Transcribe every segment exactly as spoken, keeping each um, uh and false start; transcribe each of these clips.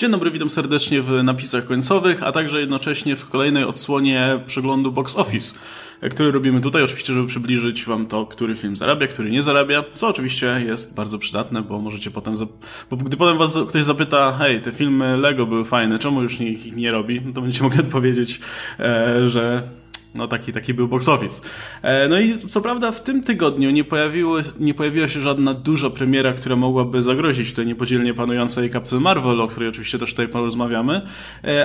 Dzień dobry, witam serdecznie w napisach końcowych, a także jednocześnie w kolejnej odsłonie przeglądu Box Office, który robimy tutaj oczywiście, żeby przybliżyć wam to, który film zarabia, który nie zarabia, co oczywiście jest bardzo przydatne, bo możecie potem, zap... bo gdy potem was ktoś zapyta, hej, te filmy Lego były fajne, czemu już nikt ich nie robi, no to będziecie mogli odpowiedzieć, że... No taki, taki był box office. No i co prawda w tym tygodniu nie, pojawiło, nie pojawiła się żadna duża premiera, która mogłaby zagrozić tej niepodzielnie panującej Captain Marvel, o której oczywiście też tutaj porozmawiamy,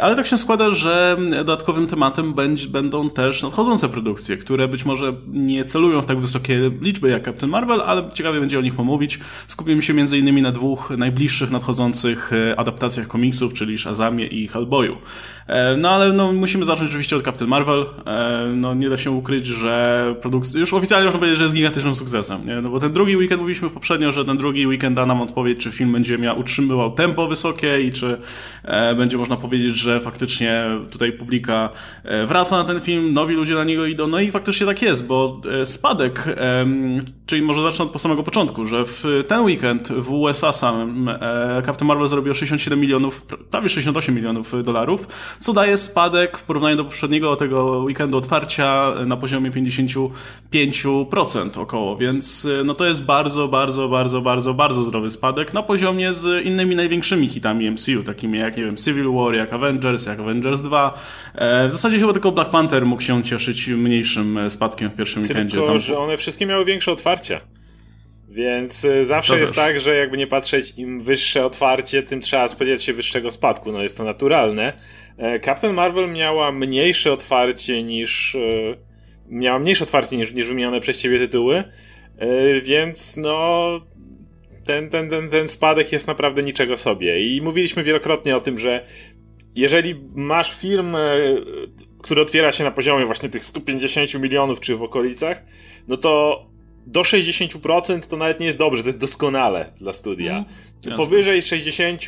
ale tak się składa, że dodatkowym tematem będzie, będą też nadchodzące produkcje, które być może nie celują w tak wysokie liczby jak Captain Marvel, ale ciekawie będzie o nich pomówić. Skupimy się m.in. na dwóch najbliższych nadchodzących adaptacjach komiksów, czyli Shazamie i Hellboyu. No ale no, musimy zacząć oczywiście od Captain Marvel. No nie da się ukryć, że produkcja już oficjalnie można powiedzieć, że jest gigantycznym sukcesem, nie? No bo ten drugi weekend, mówiliśmy poprzednio, że ten drugi weekend da nam odpowiedź, czy film będzie miał utrzymywał tempo wysokie i czy e, będzie można powiedzieć, że faktycznie tutaj publika wraca na ten film, nowi ludzie na niego idą, no i faktycznie tak jest, bo spadek, e, czyli może zacznę od samego początku, że w ten weekend w U S A samym e, Captain Marvel zarobił sześćdziesiąt siedem milionów, prawie sześćdziesiąt osiem milionów dolarów, co daje spadek w porównaniu do poprzedniego tego weekendu otwarcia na poziomie pięćdziesiąt pięć procent około, więc no to jest bardzo, bardzo, bardzo, bardzo, bardzo zdrowy spadek na poziomie z innymi największymi hitami M C U, takimi jak, nie wiem, Civil War, jak Avengers, jak Avengers dwa. W zasadzie chyba tylko Black Panther mógł się cieszyć mniejszym spadkiem w pierwszym tylko, weekendzie. Tylko, że one wszystkie miały większe otwarcia. Więc zawsze to jest też tak, że jakby nie patrzeć, im wyższe otwarcie, tym trzeba spodziewać się wyższego spadku. No jest to naturalne. Captain Marvel miała mniejsze otwarcie niż... Miała mniejsze otwarcie niż, niż wymienione przez ciebie tytuły, więc no... Ten, ten, ten, ten spadek jest naprawdę niczego sobie. I mówiliśmy wielokrotnie o tym, że jeżeli masz film, który otwiera się na poziomie właśnie tych sto pięćdziesiąt milionów czy w okolicach, no to... Do sześćdziesiąt procent to nawet nie jest dobrze, to jest doskonale dla studia. Mm, Powyżej sześćdziesiąt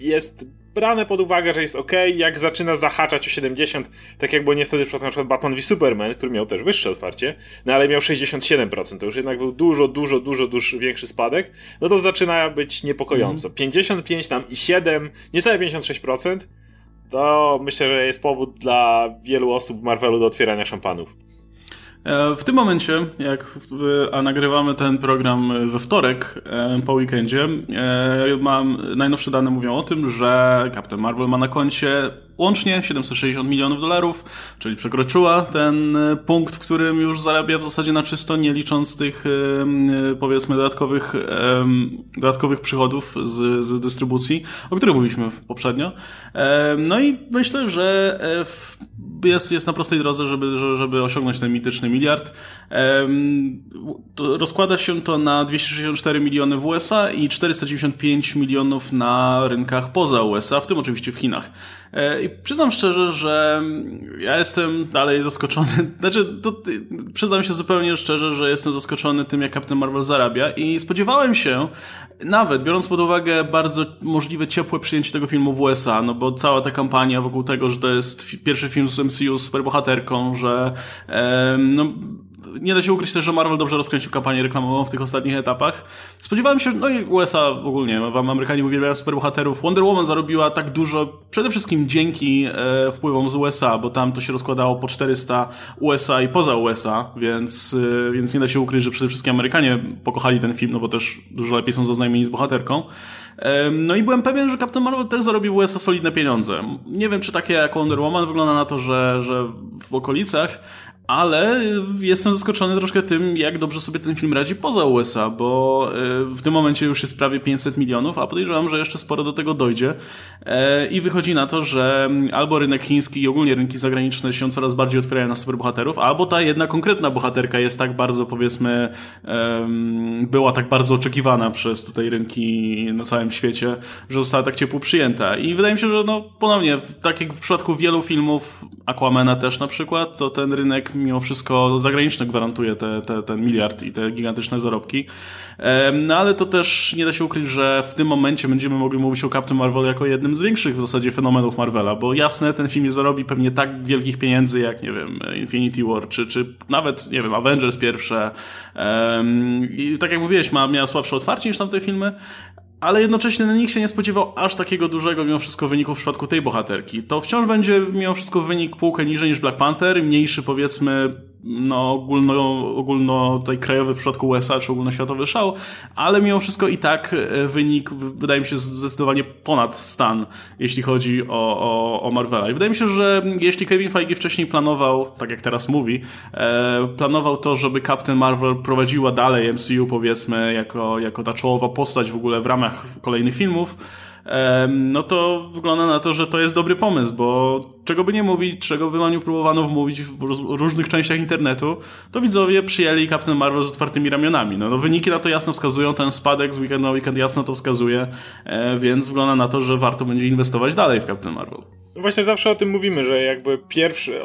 jest brane pod uwagę, że jest ok, jak zaczyna zahaczać o siedemdziesiąt, tak jak było niestety w przypadku na przykład Batman v Superman, który miał też wyższe otwarcie, no ale miał sześćdziesiąt siedem procent, to już jednak był dużo, dużo, dużo, dużo większy spadek, no to zaczyna być niepokojąco. Mm. pięćdziesiąt pięć tam i siedem, niecałe pięćdziesiąt sześć procent, to myślę, że jest powód dla wielu osób w Marvelu do otwierania szampanów. W tym momencie, jak a nagrywamy ten program we wtorek po weekendzie, mam najnowsze dane mówią o tym, że Captain Marvel ma na koncie łącznie siedemset sześćdziesiąt milionów dolarów, czyli przekroczyła ten punkt, w którym już zarabia w zasadzie na czysto, nie licząc tych, powiedzmy, dodatkowych, dodatkowych przychodów z, z dystrybucji, o których mówiliśmy poprzednio. No i myślę, że w Jest, jest na prostej drodze, żeby, żeby osiągnąć ten mityczny miliard. To rozkłada się to na dwieście sześćdziesiąt cztery miliony w U S A i czterysta dziewięćdziesiąt pięć milionów na rynkach poza U S A, w tym oczywiście w Chinach. I przyznam szczerze, że ja jestem dalej zaskoczony. Znaczy, to, przyznam się zupełnie szczerze, że jestem zaskoczony tym, jak Captain Marvel zarabia i spodziewałem się, nawet biorąc pod uwagę bardzo możliwe ciepłe przyjęcie tego filmu w U S A, no bo cała ta kampania wokół tego, że to jest pierwszy film z M C U z superbohaterką, że e, no, nie da się ukryć też, że Marvel dobrze rozkręcił kampanię reklamową w tych ostatnich etapach. Spodziewałem się, no i U S A ogólnie, Amerykanie uwielbiają superbohaterów. Wonder Woman zarobiła tak dużo, przede wszystkim dzięki e, wpływom z U S A, bo tam to się rozkładało po czterysta U S A i poza U S A, więc, e, więc nie da się ukryć, że przede wszystkim Amerykanie pokochali ten film, no bo też dużo lepiej są zaznajomieni z bohaterką. No i byłem pewien, że Captain Marvel też zarobił w U S A solidne pieniądze. Nie wiem, czy takie jak Wonder Woman, wygląda na to, że, że w okolicach, ale jestem zaskoczony troszkę tym, jak dobrze sobie ten film radzi poza U S A, bo w tym momencie już jest prawie pięćset milionów, a podejrzewam, że jeszcze sporo do tego dojdzie i wychodzi na to, że albo rynek chiński i ogólnie rynki zagraniczne się coraz bardziej otwierają na superbohaterów, albo ta jedna konkretna bohaterka jest tak bardzo, powiedzmy, była tak bardzo oczekiwana przez tutaj rynki na całym świecie, że została tak ciepło przyjęta. I wydaje mi się, że no ponownie, tak jak w przypadku wielu filmów, Aquamana też na przykład, to ten rynek mimo wszystko zagraniczny gwarantuje te, te, ten miliard i te gigantyczne zarobki. No ale to też nie da się ukryć, że w tym momencie będziemy mogli mówić o Captain Marvel jako jednym z większych w zasadzie fenomenów Marvela, bo jasne, ten film nie zarobi pewnie tak wielkich pieniędzy jak, nie wiem, Infinity War, czy, czy nawet, nie wiem, Avengers pierwsze. I tak jak mówiłeś, ma, miała słabsze otwarcie niż tamte filmy, ale jednocześnie nikt się nie spodziewał aż takiego dużego mimo wszystko wyniku w przypadku tej bohaterki. To wciąż będzie mimo wszystko wynik półkę niżej niż Black Panther, mniejszy powiedzmy no ogólno, ogólno tutaj krajowy w przypadku U S A czy ogólnoświatowy szał, ale mimo wszystko i tak wynik wydaje mi się zdecydowanie ponad stan, jeśli chodzi o, o, o Marvela. I wydaje mi się, że jeśli Kevin Feige wcześniej planował, tak jak teraz mówi, e, planował to, żeby Captain Marvel prowadziła dalej M C U powiedzmy jako, jako ta czołowa postać w ogóle w ramach kolejnych filmów, no to wygląda na to, że to jest dobry pomysł, bo czego by nie mówić, czego by nam próbowano wmówić w różnych częściach internetu, to widzowie przyjęli Captain Marvel z otwartymi ramionami. No, no wyniki na to jasno wskazują, ten spadek z weekendu na weekend jasno to wskazuje, więc wygląda na to, że warto będzie inwestować dalej w Captain Marvel. Właśnie zawsze o tym mówimy, że jakby pierwsze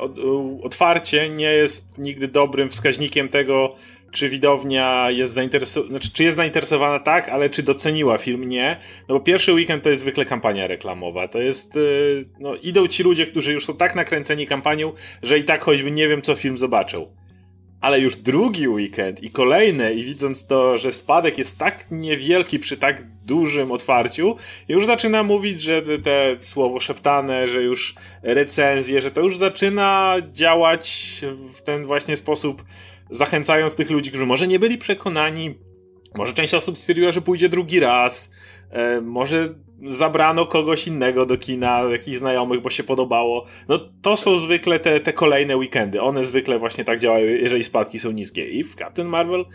otwarcie nie jest nigdy dobrym wskaźnikiem tego, czy widownia jest zainteresowana, znaczy, czy jest zainteresowana tak, ale czy doceniła film, nie. No bo pierwszy weekend to jest zwykle kampania reklamowa. To jest, yy, no idą ci ludzie, którzy już są tak nakręceni kampanią, że i tak choćby nie wiem, co film zobaczył. Ale już drugi weekend i kolejny, i widząc to, że spadek jest tak niewielki przy tak dużym otwarciu, już zaczyna mówić, że te słowo szeptane, że już recenzje, że to już zaczyna działać w ten właśnie sposób, zachęcając tych ludzi, którzy może nie byli przekonani, może część osób stwierdziła, że pójdzie drugi raz, e, może zabrano kogoś innego do kina, jakichś znajomych, bo się podobało. No to są zwykle te, te kolejne weekendy. One zwykle właśnie tak działają, jeżeli spadki są niskie. I w Captain Marvel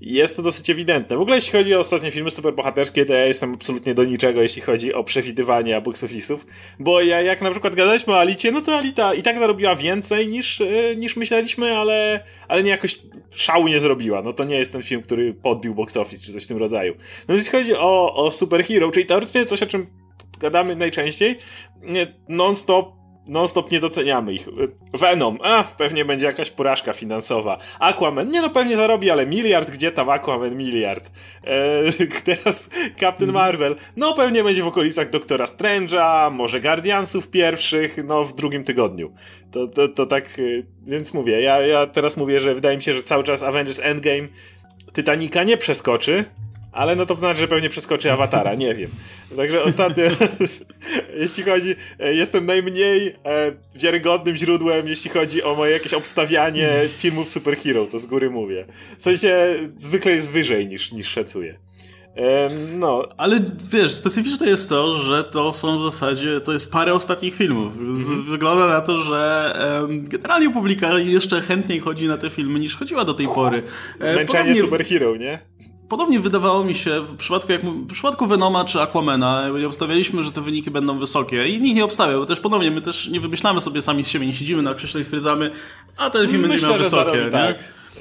jest to dosyć ewidentne. W ogóle jeśli chodzi o ostatnie filmy superbohaterskie, to ja jestem absolutnie do niczego, jeśli chodzi o przewidywania box office'ów, bo ja, jak na przykład gadaliśmy o Alicie, no to Alita i tak zarobiła więcej niż, yy, niż myśleliśmy, ale, ale nie jakoś szału nie zrobiła. No to nie jest ten film, który podbił box office, czy coś w tym rodzaju. No jeśli chodzi o, o superhero, czyli teoretycznie coś, o czym gadamy najczęściej, non-stop, non-stop nie doceniamy ich. Venom, a, pewnie będzie jakaś porażka finansowa. Aquaman, nie no pewnie zarobi, ale miliard, gdzie tam Aquaman miliard. Eee, teraz Captain Marvel, no pewnie będzie w okolicach Doktora Strange'a, może Guardiansów pierwszych, no w drugim tygodniu. To, to, to tak, więc mówię, ja, ja teraz mówię, że wydaje mi się, że cały czas Avengers Endgame Titanica nie przeskoczy, ale no to znaczy, że pewnie przeskoczy Awatara, nie wiem. Także ostatnio, jeśli chodzi, jestem najmniej e, wiarygodnym źródłem, jeśli chodzi o moje jakieś obstawianie filmów superhero, to z góry mówię. W sensie zwykle jest wyżej niż, niż szacuję. E, no. Ale wiesz, specyficzne jest to, że to są w zasadzie, to jest parę ostatnich filmów. Mm-hmm. Wygląda na to, że e, generalnie publika jeszcze chętniej chodzi na te filmy niż chodziła do tej pory. E, Zmęczenie podobnie... superhero, nie? Podobnie wydawało mi się w przypadku, jak, w przypadku Venoma czy Aquamana, obstawialiśmy, że te wyniki będą wysokie i nikt nie obstawiał, bo też podobnie my też nie wymyślamy sobie sami z siebie, nie siedzimy na krześle i stwierdzamy, a ten film będzie miał wysokie. Nie? Tak.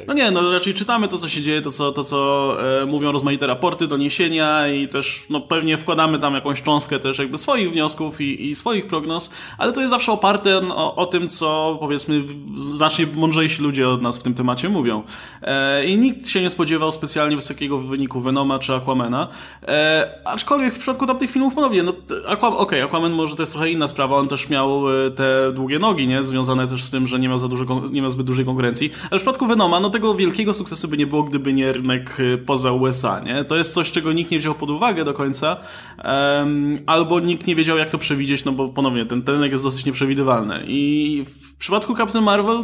No nie, no raczej czytamy to, co się dzieje, to co, to, co e, mówią rozmaite raporty, doniesienia i też no pewnie wkładamy tam jakąś cząstkę też jakby swoich wniosków i, i swoich prognoz, ale to jest zawsze oparte o, o tym, co powiedzmy znacznie mądrzejsi ludzie od nas w tym temacie mówią. E, I nikt się nie spodziewał specjalnie wysokiego wyniku Venoma czy Aquamana, e, aczkolwiek w przypadku tamtych filmów ponownie, no Aquaman, okej, okay, Aquaman może to jest trochę inna sprawa, on też miał te długie nogi, nie, związane też z tym, że nie ma za dużo, nie ma zbyt dużej konkurencji, ale w przypadku Venoma, no tego wielkiego sukcesu by nie było, gdyby nie rynek poza U S A, nie? To jest coś, czego nikt nie wziął pod uwagę do końca, um, albo nikt nie wiedział, jak to przewidzieć, no bo ponownie ten, ten rynek jest dosyć nieprzewidywalny i w przypadku Captain Marvel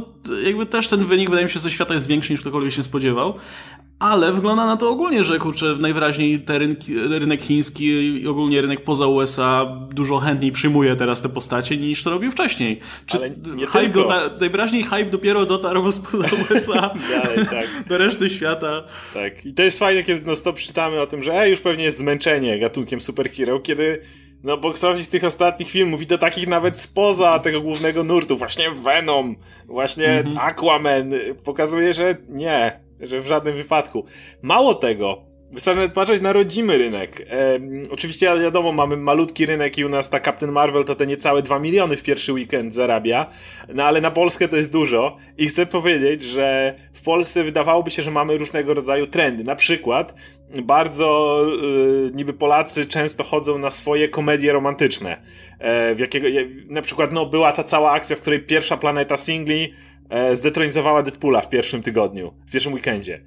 jakby też ten wynik, wydaje mi się, ze świata jest większy niż ktokolwiek się spodziewał. Ale wygląda na to ogólnie, że kurczę, najwyraźniej te rynki, rynek chiński i ogólnie rynek poza U S A dużo chętniej przyjmuje teraz te postacie niż to robił wcześniej. Czy ale nie hype tylko. Do, najwyraźniej hype dopiero dotarł spoza U S A dalej, tak. do reszty świata. Tak. I to jest fajne, kiedy no stop czytamy o tym, że e, już pewnie jest zmęczenie gatunkiem superhero, kiedy no box office tych ostatnich filmów i do takich nawet spoza tego głównego nurtu, właśnie Venom, właśnie mhm. Aquaman, pokazuje, że nie... że w żadnym wypadku. Mało tego, wystarczy patrzeć na rodzimy rynek. E, oczywiście wiadomo, mamy malutki rynek i u nas ta Captain Marvel to te niecałe dwa miliony w pierwszy weekend zarabia, no ale na Polskę to jest dużo i chcę powiedzieć, że w Polsce wydawałoby się, że mamy różnego rodzaju trendy. Na przykład bardzo y, niby Polacy często chodzą na swoje komedie romantyczne. E, w jakiego, na przykład no była ta cała akcja, w której pierwsza Planeta Singli zdetronizowała Deadpoola w pierwszym tygodniu, w pierwszym weekendzie.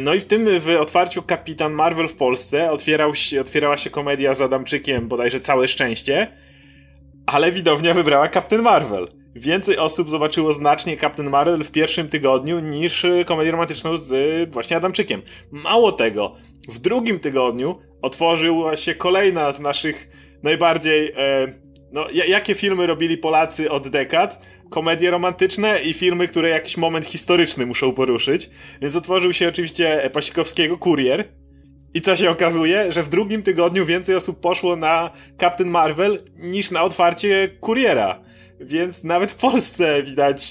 No i w tym w otwarciu Kapitan Marvel w Polsce otwierał się, otwierała się komedia z Adamczykiem, bodajże Całe szczęście, ale widownia wybrała Captain Marvel. Więcej osób zobaczyło znacznie Captain Marvel w pierwszym tygodniu niż komedię romantyczną z właśnie Adamczykiem. Mało tego, w drugim tygodniu otworzyła się kolejna z naszych najbardziej... E, No, jakie filmy robili Polacy od dekad? Komedie romantyczne i filmy, które jakiś moment historyczny muszą poruszyć. Więc otworzył się oczywiście Pasikowskiego Kurier. I co się okazuje? Że w drugim tygodniu więcej osób poszło na Captain Marvel niż na otwarcie Kuriera. Więc nawet w Polsce widać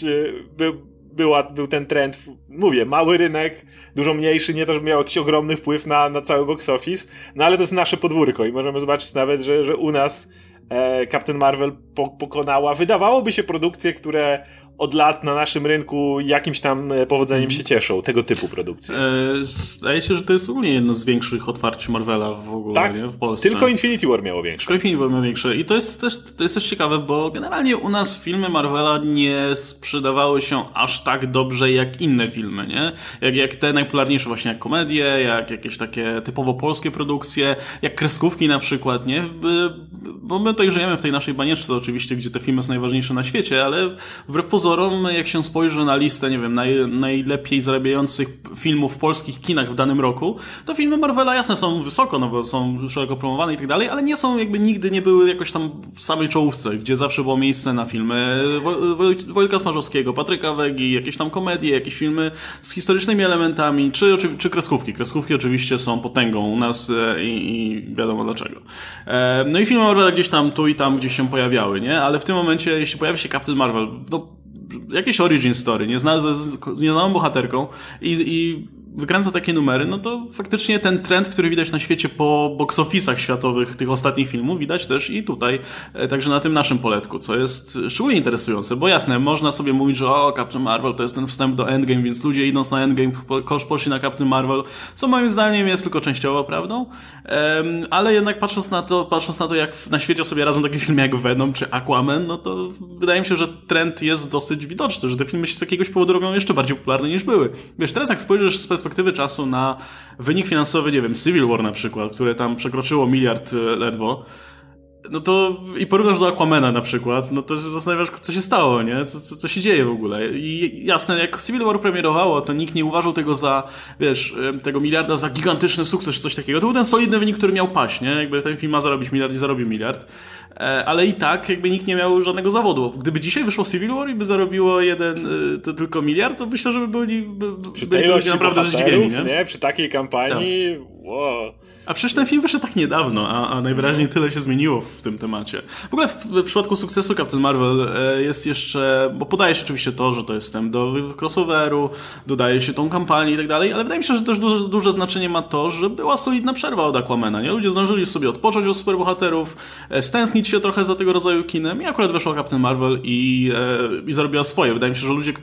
by, była, był ten trend. Mówię, mały rynek, dużo mniejszy, nie to, że miał jakiś ogromny wpływ na, na cały box office. No ale to jest nasze podwórko i możemy zobaczyć nawet, że, że u nas Captain Marvel pokonała, wydawałoby się, produkcje, które od lat na naszym rynku jakimś tam powodzeniem się cieszą, tego typu produkcje. Eee, zdaje się, że to jest ogólnie jedno z większych otwarć Marvela w ogóle, tak, nie? W Polsce. Tylko Infinity War miało większe. Tylko Infinity War miało większe. I to jest też, to jest też ciekawe, bo generalnie u nas filmy Marvela nie sprzedawały się aż tak dobrze jak inne filmy, nie? Jak, jak te najpopularniejsze właśnie, jak komedie, jak jakieś takie typowo polskie produkcje, jak kreskówki na przykład, nie? Bo my tutaj żyjemy w tej naszej banieczce oczywiście, gdzie te filmy są najważniejsze na świecie, ale wbrew pozorom jak się spojrzy na listę, nie wiem, naj, najlepiej zarabiających filmów w polskich kinach w danym roku, to filmy Marvela jasne są wysoko, no bo są szeroko promowane i tak dalej, ale nie są, jakby nigdy nie były jakoś tam w samej czołówce, gdzie zawsze było miejsce na filmy Woj- Wojtka Smarzowskiego, Patryka Wegi, jakieś tam komedie, jakieś filmy z historycznymi elementami, czy, czy, czy kreskówki. Kreskówki oczywiście są potęgą u nas i, i wiadomo dlaczego. E, no i filmy Marvela gdzieś tam tu i tam gdzieś się pojawiały, nie? Ale w tym momencie, jeśli pojawi się Captain Marvel, to jakieś origin story, nieznaną bohaterką i, i wykręca takie numery, no to faktycznie ten trend, który widać na świecie po box office'ach światowych tych ostatnich filmów, widać też i tutaj, także na tym naszym poletku, co jest szczególnie interesujące, bo jasne, można sobie mówić, że o, Captain Marvel to jest ten wstęp do Endgame, więc ludzie idąc na Endgame poszli na Captain Marvel, co moim zdaniem jest tylko częściowo prawdą, um, ale jednak patrząc na to, patrząc na to, jak na świecie sobie radzą takie filmy jak Venom czy Aquaman, no to wydaje mi się, że trend jest dosyć widoczny, że te filmy się z jakiegoś powodu robią jeszcze bardziej popularne niż były. Wiesz, teraz jak spojrzysz z perspektywy perspektywy czasu na wynik finansowy, nie wiem, Civil War na przykład, które tam przekroczyło miliard ledwo, no to i porównasz do Aquamana na przykład, no to się zastanawiasz, co się stało, nie? Co, co, co się dzieje w ogóle? I jasne, jak Civil War premierowało, to nikt nie uważał tego za, wiesz, tego miliarda za gigantyczny sukces czy coś takiego. To był ten solidny wynik, który miał paść, nie? Jakby ten film ma zarobić miliard i zarobił miliard. Ale i tak jakby nikt nie miał żadnego zawodu. Gdyby dzisiaj wyszło Civil War i by zarobiło jeden, to tylko miliard, to myślę, że by byli, by, przy tej by byli naprawdę zdziwieni, nie? nie? Przy takiej kampanii, tak. Wow. A przecież ten film wyszedł tak niedawno, a, a najwyraźniej tyle się zmieniło w tym temacie. W ogóle w, w przypadku sukcesu Captain Marvel jest jeszcze, bo podaje się oczywiście to, że to jest wstęp do crossoveru, dodaje się tą kampanię i tak dalej, ale wydaje mi się, że też duże, duże znaczenie ma to, że była solidna przerwa od Aquamana, nie? Ludzie zdążyli sobie odpocząć od superbohaterów, stęsknić się trochę za tego rodzaju kinem i akurat weszła Captain Marvel i, e, i zarobiła swoje. Wydaje mi się, że ludzie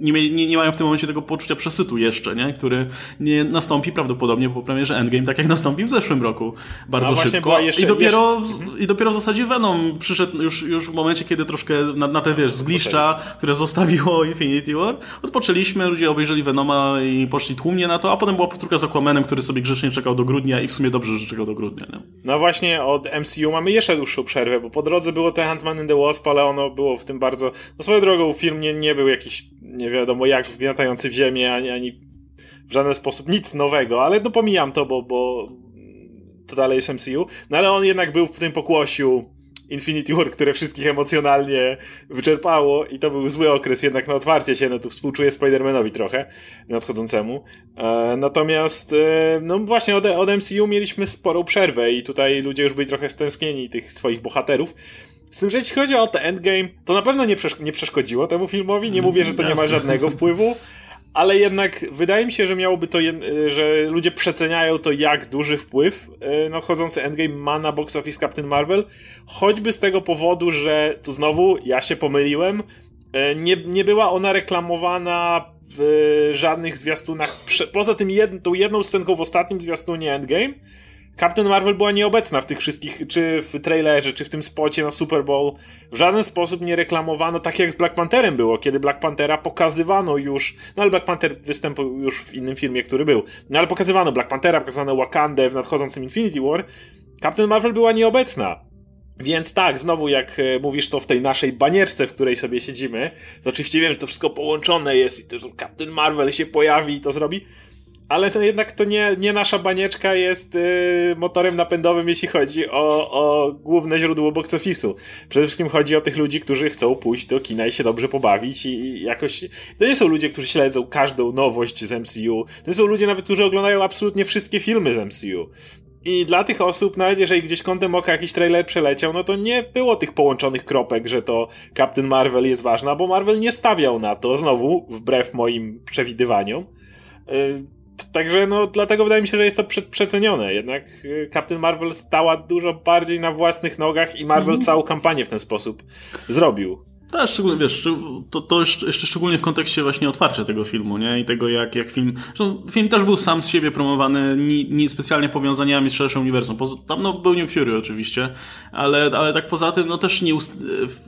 nie, nie, nie mają w tym momencie tego poczucia przesytu jeszcze, nie? Który nie nastąpi prawdopodobnie po premierze Endgame, tak jak nastąpi w zeszłym roku bardzo no szybko jeszcze, I, dopiero, jeszcze... i dopiero w zasadzie Venom przyszedł już, już w momencie, kiedy troszkę na, na te, wiesz, zgliszcza, które zostawiło Infinity War, odpoczęliśmy, ludzie obejrzeli Venoma i poszli tłumnie na to, a potem była powtórka z Aquamanem, który sobie grzecznie czekał do grudnia i w sumie dobrze, że czekał do grudnia. Nie? No właśnie od M C U mamy jeszcze dłuższą przerwę, bo po drodze było te Ant-Man and the Wasp, ale ono było w tym bardzo... No swoją drogą film nie, nie był jakiś, nie wiadomo jak, wgniatający w ziemię, ani... ani... w żaden sposób nic nowego, ale no pomijam to, bo, bo to dalej jest M C U. No ale on jednak był w tym pokłosiu Infinity War, które wszystkich emocjonalnie wyczerpało i to był zły okres jednak na otwarcie się, no tu współczuję Spider-Manowi trochę, nadchodzącemu. E, natomiast, e, no właśnie od, od M C U mieliśmy sporą przerwę i tutaj ludzie już byli trochę stęsknieni tych swoich bohaterów. Z tym, że jeśli chodzi o to Endgame, to na pewno nie, przesz- nie przeszkodziło temu filmowi, nie mówię, że to nie ma żadnego wpływu. Ale jednak wydaje mi się, że miałoby to, że ludzie przeceniają to, jak duży wpływ nadchodzący Endgame ma na box office Captain Marvel, choćby z tego powodu, że tu znowu ja się pomyliłem, nie, nie była ona reklamowana w żadnych zwiastunach, poza tym jed, tą jedną scenką w ostatnim zwiastunie Endgame, Captain Marvel była nieobecna w tych wszystkich, czy w trailerze, czy w tym spocie na Super Bowl. W żaden sposób nie reklamowano, tak jak z Black Pantherem było, kiedy Black Panthera pokazywano już, no ale Black Panther występował już w innym filmie, który był, no ale pokazywano Black Panthera, pokazano Wakandę w nadchodzącym Infinity War. Captain Marvel była nieobecna. Więc tak, znowu jak mówisz to w tej naszej banierce, w której sobie siedzimy, to oczywiście wiem, że to wszystko połączone jest i to Captain Marvel się pojawi i to zrobi, ale to jednak to nie, nie nasza banieczka jest yy, motorem napędowym, jeśli chodzi o, o główne źródło box office'u. Przede wszystkim chodzi o tych ludzi, którzy chcą pójść do kina i się dobrze pobawić i, i jakoś... To nie są ludzie, którzy śledzą każdą nowość z M C U, to są ludzie nawet, którzy oglądają absolutnie wszystkie filmy z M C U. I dla tych osób, nawet jeżeli gdzieś kątem oka jakiś trailer przeleciał, no to nie było tych połączonych kropek, że to Captain Marvel jest ważna, bo Marvel nie stawiał na to, znowu, wbrew moim przewidywaniom. Yy, także no, dlatego wydaje mi się, że jest to przecenione. Jednak Captain Marvel stała dużo bardziej na własnych nogach i Marvel mm. całą kampanię w ten sposób zrobił. Tak, szczególnie, wiesz, to, to jeszcze szczególnie w kontekście właśnie otwarcia tego filmu, nie? I tego, jak, jak film... Film też był sam z siebie promowany, ni, ni specjalnie powiązaniami z szerszą uniwersum. Poza, tam no, był New Fury oczywiście, ale, ale tak poza tym, no też nie...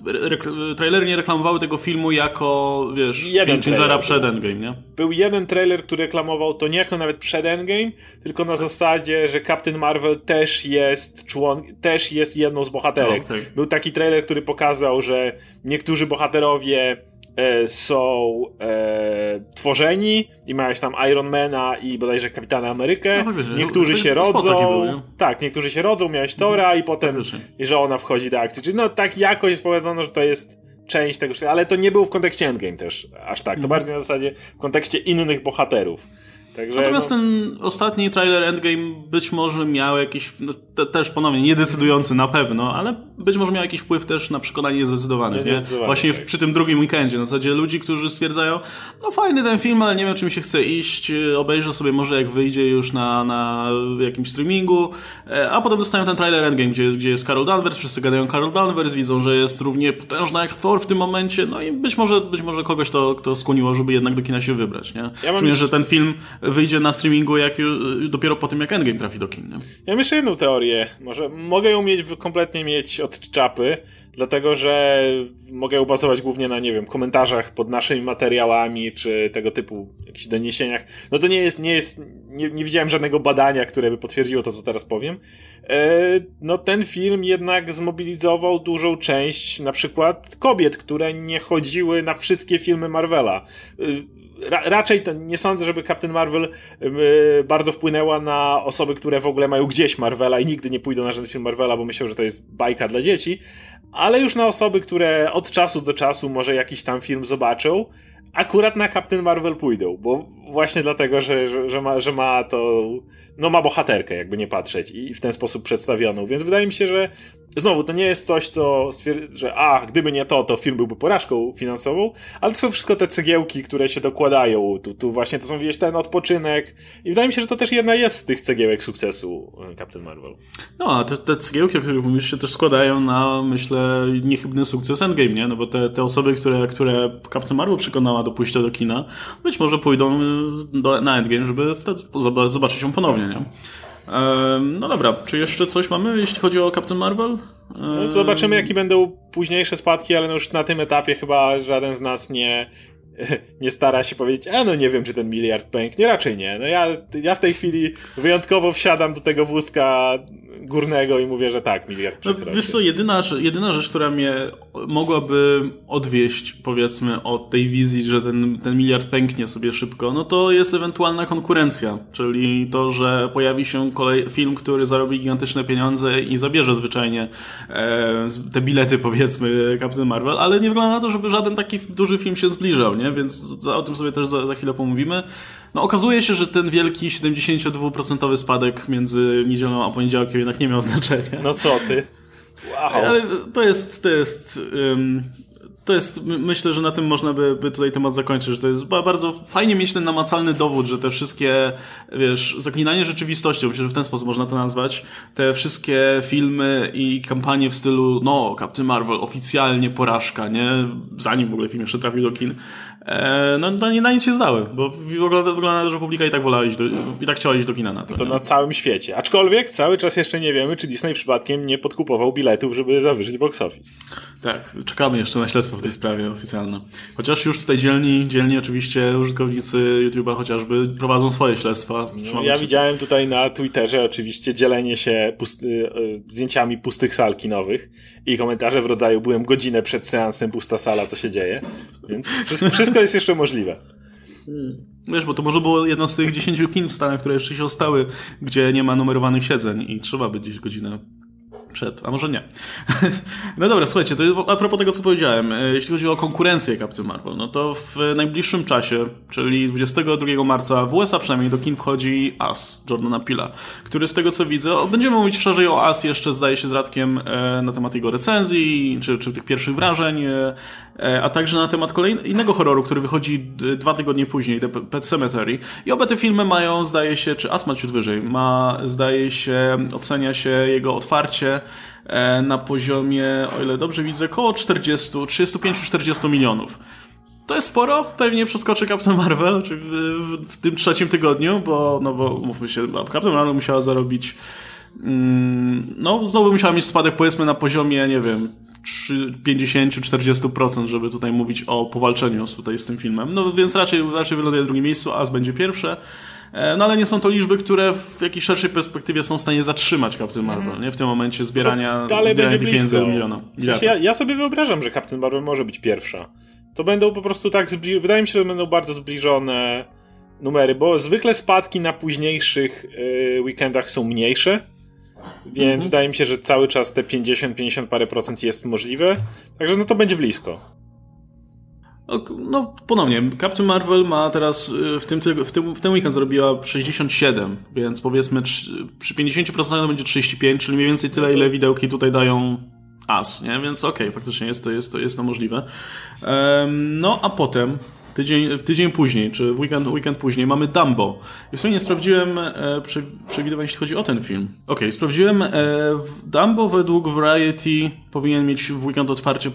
Rekl- trailery nie reklamowały tego filmu jako, wiesz, film Changera przed Endgame, nie? Był jeden trailer, który reklamował to nie jako nawet przed Endgame, tylko na zasadzie, że Captain Marvel też jest człon... też jest jedną z bohaterek. Okay. Był taki trailer, który pokazał, że niektórzy Duży bohaterowie e, są e, tworzeni i miałeś tam Ironmana i bodajże Kapitana Amerykę. No, wiecie, niektórzy no, się rodzą. Był, nie? Tak, niektórzy się rodzą, miałeś Thora i potem, i że ona wchodzi do akcji. Czyli no tak jakoś jest powiadomo, że to jest część tego, ale to nie było w kontekście Endgame też aż tak. To mhm. bardziej na zasadzie w kontekście innych bohaterów. Także, Natomiast no... ten ostatni trailer Endgame być może miał jakiś, no, te, też ponownie niedecydujący na pewno, ale być może miał jakiś wpływ też na przekonanie zdecydowanych. Właśnie tak. w, przy tym drugim weekendzie, na zasadzie ludzi, którzy stwierdzają, no fajny ten film, ale nie wiem, czym się chce iść, obejrzę sobie może jak wyjdzie już na, na jakimś streamingu, a potem dostają ten trailer Endgame, gdzie, gdzie jest Carol Danvers, wszyscy gadają Carol Danvers, widzą, że jest równie potężna jak Thor w tym momencie, no i być może, być może kogoś to, to skłoniło, żeby jednak do kina się wybrać, nie? Ja mam... Czuję, że ten film wyjdzie na streamingu jak dopiero po tym, jak Endgame trafi do kin. Nie? Ja mam jeszcze jedną teorię. Może mogę ją mieć, kompletnie mieć od czapy, dlatego że mogę ją bazować głównie na, nie wiem, komentarzach pod naszymi materiałami, czy tego typu jakichś doniesieniach. No to nie jest, nie jest, nie, nie widziałem żadnego badania, które by potwierdziło to, co teraz powiem. Eee, no ten film jednak zmobilizował dużą część, na przykład kobiet, które nie chodziły na wszystkie filmy Marvela. Eee, Ra- raczej to nie sądzę, żeby Captain Marvel yy, bardzo wpłynęła na osoby, które w ogóle mają gdzieś Marvela i nigdy nie pójdą na żaden film Marvela, bo myślą, że to jest bajka dla dzieci, ale już na osoby, które od czasu do czasu może jakiś tam film zobaczą, akurat na Captain Marvel pójdą, bo właśnie dlatego, że, że, że, ma, że ma to, no ma bohaterkę, jakby nie patrzeć, i w ten sposób przedstawioną, więc wydaje mi się, że znowu, to nie jest coś, co stwierdza, że a, gdyby nie to, to film byłby porażką finansową, ale to są wszystko te cegiełki, które się dokładają, tu, tu właśnie to są, wiesz, ten odpoczynek i wydaje mi się, że to też jedna jest z tych cegiełek sukcesu Captain Marvel. No, a te, te cegiełki, o których mówisz, się też składają na, myślę, niechybny sukces Endgame, nie? No bo te, te osoby, które, które Captain Marvel przekonała do pójścia do kina, być może pójdą do, na Endgame, żeby te, zobaczyć ją ponownie, nie? No dobra, czy jeszcze coś mamy, jeśli chodzi o Captain Marvel? No, zobaczymy, jakie będą późniejsze spadki, ale no już na tym etapie chyba żaden z nas nie, nie stara się powiedzieć, a no nie wiem, czy ten miliard pęknie, raczej nie. No ja, ja w tej chwili wyjątkowo wsiadam do tego wózka górnego i mówię, że tak, miliard no, wiesz co, jedyna, jedyna rzecz, która mnie mogłaby odwieść, powiedzmy, od tej wizji, że ten, ten miliard pęknie sobie szybko, no to jest ewentualna konkurencja, czyli to, że pojawi się kolej, film, który zarobi gigantyczne pieniądze i zabierze zwyczajnie e, te bilety, powiedzmy, Captain Marvel, ale nie wygląda na to, żeby żaden taki duży film się zbliżał, nie? Więc za, o tym sobie też za, za chwilę pomówimy. No okazuje się, że ten wielki siedemdziesiąt dwa procent spadek między niedzielą a poniedziałkiem jednak nie miał znaczenia. No co ty? Wow. Ale to jest, to jest um, to jest, myślę, że na tym można by, by tutaj temat zakończyć, że to jest bardzo fajnie mieć ten namacalny dowód, że te wszystkie, wiesz, zaklinanie rzeczywistością, myślę, że w ten sposób można to nazwać, te wszystkie filmy i kampanie w stylu, no, Captain Marvel, oficjalnie porażka, nie? Zanim w ogóle film jeszcze trafił do kin. No, na nic się zdały, bo wygląda na to, że publika i tak wolała iść do, i tak chciała iść do kina na to. To nie? Na całym świecie. Aczkolwiek cały czas jeszcze nie wiemy, czy Disney przypadkiem nie podkupował biletów, żeby zawyżyć box office. Tak, czekamy jeszcze na śledztwo w tej sprawie oficjalne. Chociaż już tutaj dzielni, dzielni oczywiście użytkownicy YouTube'a chociażby prowadzą swoje śledztwa. No, ja widziałem tutaj na Twitterze oczywiście dzielenie się pusty, zdjęciami pustych sal kinowych i komentarze w rodzaju byłem godzinę przed seansem, pusta sala, co się dzieje. Więc wszystko, wszystko jest jeszcze możliwe. Wiesz, bo to może było jedno z tych dziesięciu kin w Stanach, które jeszcze się ostały, gdzie nie ma numerowanych siedzeń i trzeba być gdzieś godzinę przed, a może nie. No dobra, słuchajcie, to a propos tego, co powiedziałem, jeśli chodzi o konkurencję Captain Marvel, no to w najbliższym czasie, czyli dwudziestego drugiego marca w U S A przynajmniej do kin wchodzi As Jordana Peela, który z tego, co widzę, będziemy mówić szerzej o As jeszcze, zdaje się, z Radkiem na temat jego recenzji, czy, czy tych pierwszych wrażeń, a także na temat kolejnego horroru, który wychodzi dwa tygodnie później, The Pet Sematary. I obie te filmy mają, zdaje się, czy As ma ciut wyżej, ma, zdaje się, ocenia się jego otwarcie na poziomie, o ile dobrze widzę, około czterdzieści, trzydzieści pięć do czterdziestu milionów. To jest sporo, pewnie przeskoczy Captain Marvel w, w, w tym trzecim tygodniu, bo, no bo mówmy się, Captain Marvel musiała zarobić, mm, no znowu musiała mieć spadek, powiedzmy, na poziomie, nie wiem, pięćdziesiąt do czterdziestu procent, żeby tutaj mówić o powalczeniu tutaj z tym filmem. No więc raczej, raczej wyląduje w drugim miejscu, As będzie pierwsze. No ale nie są to liczby, które w jakiejś szerszej perspektywie są w stanie zatrzymać Captain Marvel, mm. nie? W tym momencie zbierania tych pieniędzy miliona. W sensie ja, ja sobie wyobrażam, że Captain Marvel może być pierwsza. To będą po prostu tak, zbli- wydaje mi się, że będą bardzo zbliżone numery, bo zwykle spadki na późniejszych yy, weekendach są mniejsze. Więc mhm. wydaje mi się, że cały czas te pięćdziesiąt pięćdziesiąt parę procent jest możliwe. Także no to będzie blisko. No ponownie, Captain Marvel ma teraz w tym, w tym, w tym weekend zrobiła sześćdziesiąt siedem, więc powiedzmy przy pięćdziesiąt procent będzie trzydzieści pięć, czyli mniej więcej tyle, ile widełki tutaj dają As, nie? Więc okej, okay, faktycznie jest to, jest to, jest to możliwe. Um, no a potem... Tydzień, tydzień później, czy weekend, weekend później mamy Dumbo. I w sumie nie sprawdziłem e, przy, przewidywań, jeśli chodzi o ten film. Okej, okay, sprawdziłem. E, Dumbo według Variety powinien mieć w weekend otwarcie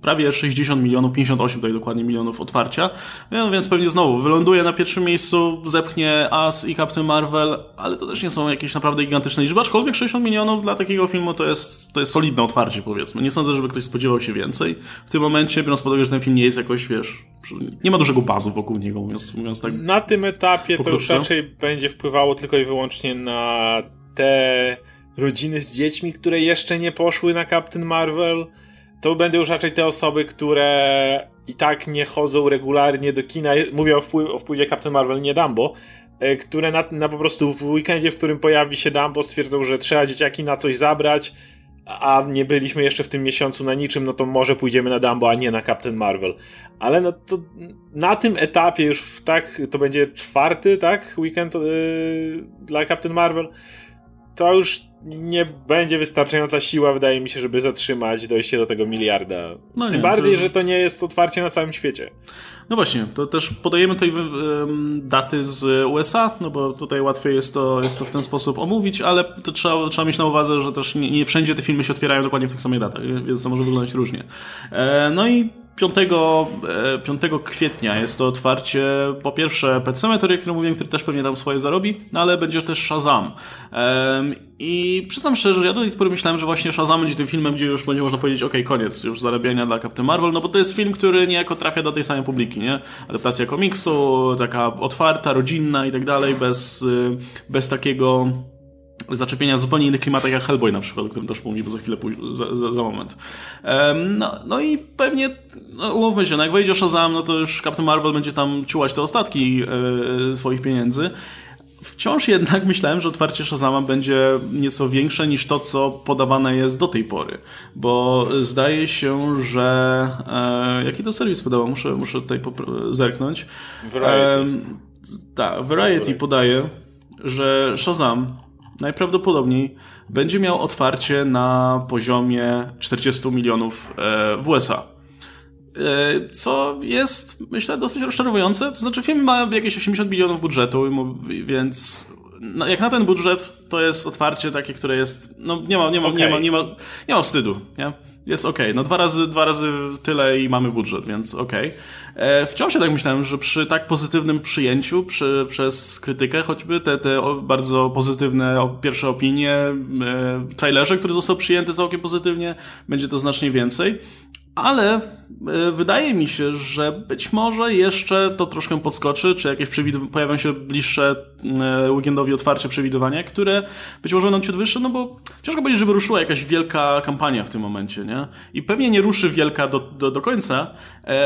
prawie sześćdziesiąt milionów, pięćdziesiąt osiem tutaj dokładnie milionów otwarcia. No więc pewnie znowu wyląduje na pierwszym miejscu, zepchnie As i Captain Marvel, ale to też nie są jakieś naprawdę gigantyczne liczby, aczkolwiek sześćdziesiąt milionów dla takiego filmu to jest, to jest solidne otwarcie, powiedzmy. Nie sądzę, żeby ktoś spodziewał się więcej w tym momencie, biorąc pod uwagę, że ten film nie jest jakoś, wiesz... Nie ma dużego bazu wokół niego, mówiąc, mówiąc tak. Na tym etapie to już raczej będzie wpływało tylko i wyłącznie na te rodziny z dziećmi, które jeszcze nie poszły na Captain Marvel. To będą już raczej te osoby, które i tak nie chodzą regularnie do kina. Mówię o, wpływ, o wpływie Captain Marvel, nie Dumbo. Które na, na po prostu w weekendzie, w którym pojawi się Dumbo, stwierdzą, że trzeba dzieciaki na coś zabrać, a nie byliśmy jeszcze w tym miesiącu na niczym, no to może pójdziemy na Dumbo, a nie na Captain Marvel. Ale no to na tym etapie już w tak, to będzie czwarty, tak, weekend yy, dla Captain Marvel, to już nie będzie wystarczająca siła, wydaje mi się, żeby zatrzymać dojście do tego miliarda. No Tym nie, bardziej, to... że to nie jest otwarcie na całym świecie. No właśnie, to też podajemy tutaj daty z U S A, no bo tutaj łatwiej jest to, jest to w ten sposób omówić, ale to trzeba, trzeba mieć na uwadze, że też nie, nie wszędzie te filmy się otwierają dokładnie w tych samych datach, więc to może wyglądać różnie. No i piątego kwietnia jest to otwarcie, po pierwsze Pet Sematary, o którym mówiłem, który też pewnie tam swoje zarobi, no ale będzie też Shazam. Um, I przyznam szczerze, że ja do tej pory myślałem, że właśnie Shazam będzie tym filmem, gdzie już będzie można powiedzieć, okej, okay, koniec już zarabiania dla Captain Marvel, no bo to jest film, który niejako trafia do tej samej publiki, nie? Adaptacja komiksu, taka otwarta, rodzinna i tak dalej, bez, bez takiego... zaczepienia w zupełnie innych klimatach jak Hellboy na przykład, o którym też mówimy za chwilę, za, za, za moment. Um, no, no i pewnie, no, umówmy się, no jak wejdzie Shazam, no to już Captain Marvel będzie tam ciułać te ostatki yy, swoich pieniędzy. Wciąż jednak myślałem, że otwarcie Shazama będzie nieco większe niż to, co podawane jest do tej pory. Bo zdaje się, że... E, jaki to serwis podawał? Muszę, muszę tutaj popr- zerknąć. Variety. E, tak, Variety podaje, że Shazam najprawdopodobniej będzie miał otwarcie na poziomie czterdziestu milionów w U S A. co jest, myślę, dosyć rozczarowujące. To znaczy film ma jakieś osiemdziesiąt milionów budżetu, więc jak na ten budżet to jest otwarcie takie, które jest, no nie ma, nie ma, okay. nie ma, nie ma, nie ma wstydu, nie? Jest okej, okay. no dwa razy, dwa razy tyle i mamy budżet, więc okej. Okay. Wciąż się tak myślałem, że przy tak pozytywnym przyjęciu przy, przez krytykę choćby te, te bardzo pozytywne pierwsze opinie, trailerze, który został przyjęty całkiem pozytywnie, będzie to znacznie więcej. Ale wydaje mi się, że być może jeszcze to troszkę podskoczy, czy jakieś przewid- pojawią się bliższe weekendowi otwarcie przewidywania, które być może będą ciut wyższe, no bo ciężko będzie, żeby ruszyła jakaś wielka kampania w tym momencie, nie? I pewnie nie ruszy wielka do, do, do końca,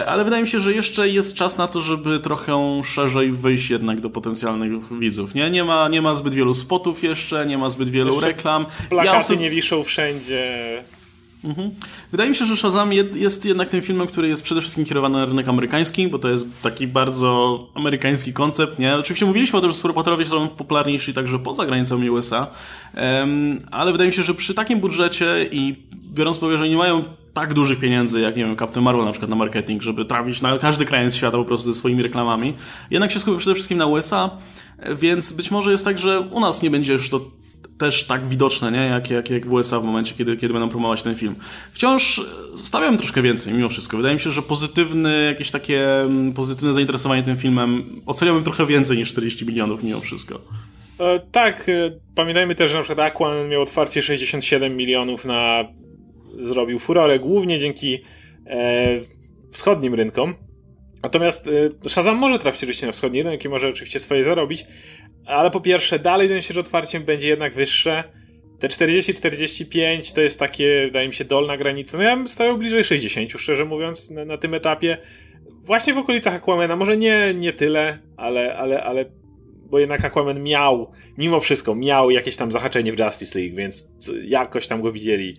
ale wydaje mi się, że jeszcze jest czas na to, żeby trochę szerzej wyjść jednak do potencjalnych widzów, nie? Nie ma, nie ma zbyt wielu spotów jeszcze, nie ma zbyt wielu jeszcze reklam. Plakaty ja osob... nie wiszą wszędzie. Mhm. Wydaje mi się, że Shazam jest jednak tym filmem, który jest przede wszystkim kierowany na rynek amerykański, bo to jest taki bardzo amerykański koncept, nie? Oczywiście mówiliśmy o tym, że superbohaterowie są popularniejsi także poza granicami U S A, um, ale wydaje mi się, że przy takim budżecie i biorąc pod uwagę, że nie mają tak dużych pieniędzy jak, nie wiem, Captain Marvel na przykład na marketing, żeby trafić na każdy kraj świata po prostu ze swoimi reklamami, jednak się skupia przede wszystkim na U S A, więc być może jest tak, że u nas nie będzie już to też tak widoczne, nie? Jak, jak, jak w U S A w momencie, kiedy, kiedy będą promować ten film. Wciąż stawiam troszkę więcej mimo wszystko. Wydaje mi się, że pozytywny, jakieś takie pozytywne zainteresowanie tym filmem oceniałbym trochę więcej niż czterdzieści milionów mimo wszystko. E, tak, pamiętajmy też, że na przykład Aquaman miał otwarcie sześćdziesiąt siedem milionów na... zrobił furorę głównie dzięki e, wschodnim rynkom. Natomiast e, Shazam może trafić oczywiście na wschodni rynek i może oczywiście swoje zarobić, ale po pierwsze dalej wydaje mi się, że otwarciem będzie jednak wyższe. Te czterdzieści czterdzieści pięć to jest takie, wydaje mi się, dolna granica. No ja bym stawiał bliżej sześćdziesiąt, szczerze mówiąc, na, na tym etapie. Właśnie w okolicach Aquamana, może nie, nie tyle, ale, ale, ale bo jednak Aquaman miał, mimo wszystko, miał jakieś tam zahaczenie w Justice League, więc jakoś tam go widzieli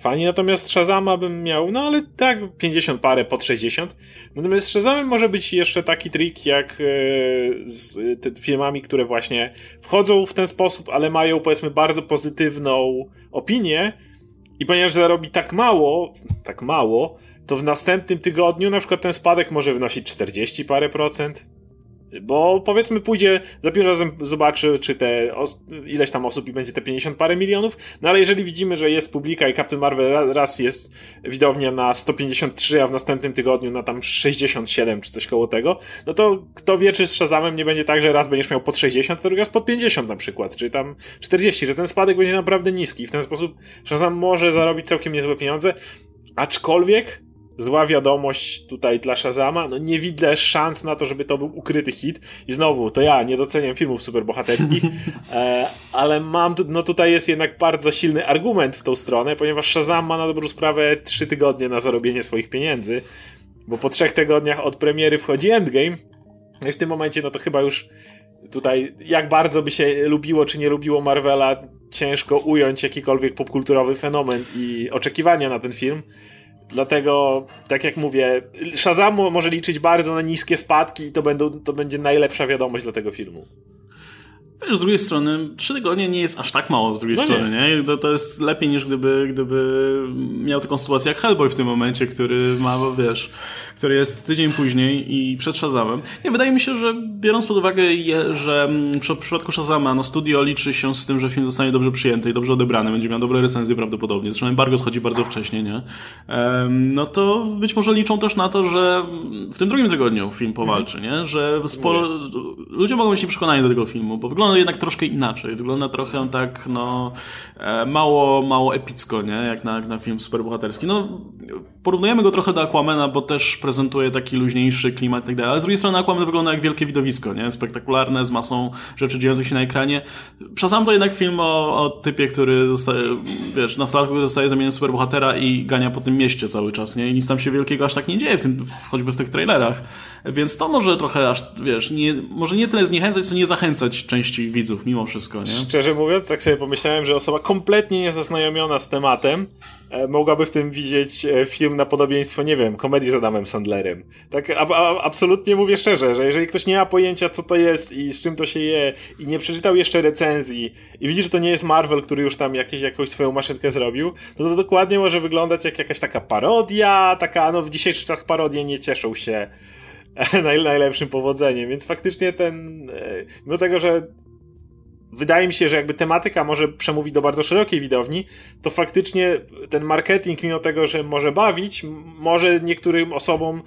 fani. Natomiast Shazama bym miał, no ale tak, pięćdziesiąt parę pod sześćdziesiąt. Natomiast z Shazamem może być jeszcze taki trik, jak yy, z y, filmami, które właśnie wchodzą w ten sposób, ale mają, powiedzmy, bardzo pozytywną opinię i ponieważ zarobi tak mało, tak mało, to w następnym tygodniu na przykład ten spadek może wynosić czterdzieści parę procent. Bo powiedzmy pójdzie, za pierwszym razem zobaczy, czy te os- ileś tam osób i będzie te pięćdziesiąt parę milionów, no ale jeżeli widzimy, że jest publika i Captain Marvel raz jest widownia na sto pięćdziesiąt trzy, a w następnym tygodniu na tam sześćdziesiąt siedem czy coś koło tego, no to kto wie, czy z Shazamem nie będzie tak, że raz będziesz miał pod sześćdziesiąt, to drugi raz pod pięćdziesiąt na przykład, czy tam czterdzieści, że ten spadek będzie naprawdę niski i w ten sposób Shazam może zarobić całkiem niezłe pieniądze, aczkolwiek zła wiadomość tutaj dla Shazama, no nie widzę szans na to, żeby to był ukryty hit. I znowu, to ja nie doceniam filmów superbohaterskich, e, ale mam, no tutaj jest jednak bardzo silny argument w tą stronę, ponieważ Shazam ma na dobrą sprawę trzy tygodnie na zarobienie swoich pieniędzy, bo po trzech tygodniach od premiery wchodzi Endgame i w tym momencie no to chyba już tutaj jak bardzo by się lubiło czy nie lubiło Marvela, ciężko ująć jakikolwiek popkulturowy fenomen i oczekiwania na ten film. Dlatego, tak jak mówię, Shazam może liczyć bardzo na niskie spadki i to, będą, to będzie najlepsza wiadomość dla tego filmu. Wiesz, z drugiej strony, trzy tygodnie nie jest aż tak mało z drugiej no strony, nie? nie? To, to jest lepiej niż gdyby, gdyby miał taką sytuację jak Hellboy w tym momencie, który ma, bo wiesz, który jest tydzień później i przed Shazamem. Nie, wydaje mi się, że biorąc pod uwagę, że w przypadku Shazama, no studio liczy się z tym, że film zostanie dobrze przyjęty i dobrze odebrany, będzie miał dobre recenzje prawdopodobnie, zresztą embargo schodzi bardzo wcześnie, nie? No to być może liczą też na to, że w tym drugim tygodniu film powalczy, nie? Że sporo... ludzie mogą być nieprzekonani do tego filmu, bo wygląda no jednak troszkę inaczej. Wygląda trochę tak, no, mało, mało epicko, nie? Jak na, jak na film superbohaterski. No, porównujemy go trochę do Aquamana, bo też prezentuje taki luźniejszy klimat i tak dalej. Ale z drugiej strony Aquaman wygląda jak wielkie widowisko, nie? Spektakularne, z masą rzeczy dziejących się na ekranie. Shazam to jednak film o, o typie, który zostaje, wiesz, na statku zostaje zamieniony w superbohatera i gania po tym mieście cały czas, nie? I nic tam się wielkiego aż tak nie dzieje, w tym, choćby w tych trailerach. Więc to może trochę aż, wiesz, nie, może nie tyle zniechęcać, co nie zachęcać części części widzów mimo wszystko, nie? Szczerze mówiąc, tak sobie pomyślałem, że osoba kompletnie niezaznajomiona z tematem e, mogłaby w tym widzieć e, film na podobieństwo, nie wiem, komedii z Adamem Sandlerem. Tak a, a, absolutnie mówię szczerze, że jeżeli ktoś nie ma pojęcia, co to jest i z czym to się je i nie przeczytał jeszcze recenzji i widzi, że to nie jest Marvel, który już tam jakieś, jakąś swoją maszynkę zrobił, to to dokładnie może wyglądać jak jakaś taka parodia, taka, no w dzisiejszych czasach parodie nie cieszą się najlepszym powodzeniem, więc faktycznie ten, mimo tego, że wydaje mi się, że jakby tematyka może przemówić do bardzo szerokiej widowni, to faktycznie ten marketing, mimo tego, że może bawić, może niektórym osobom,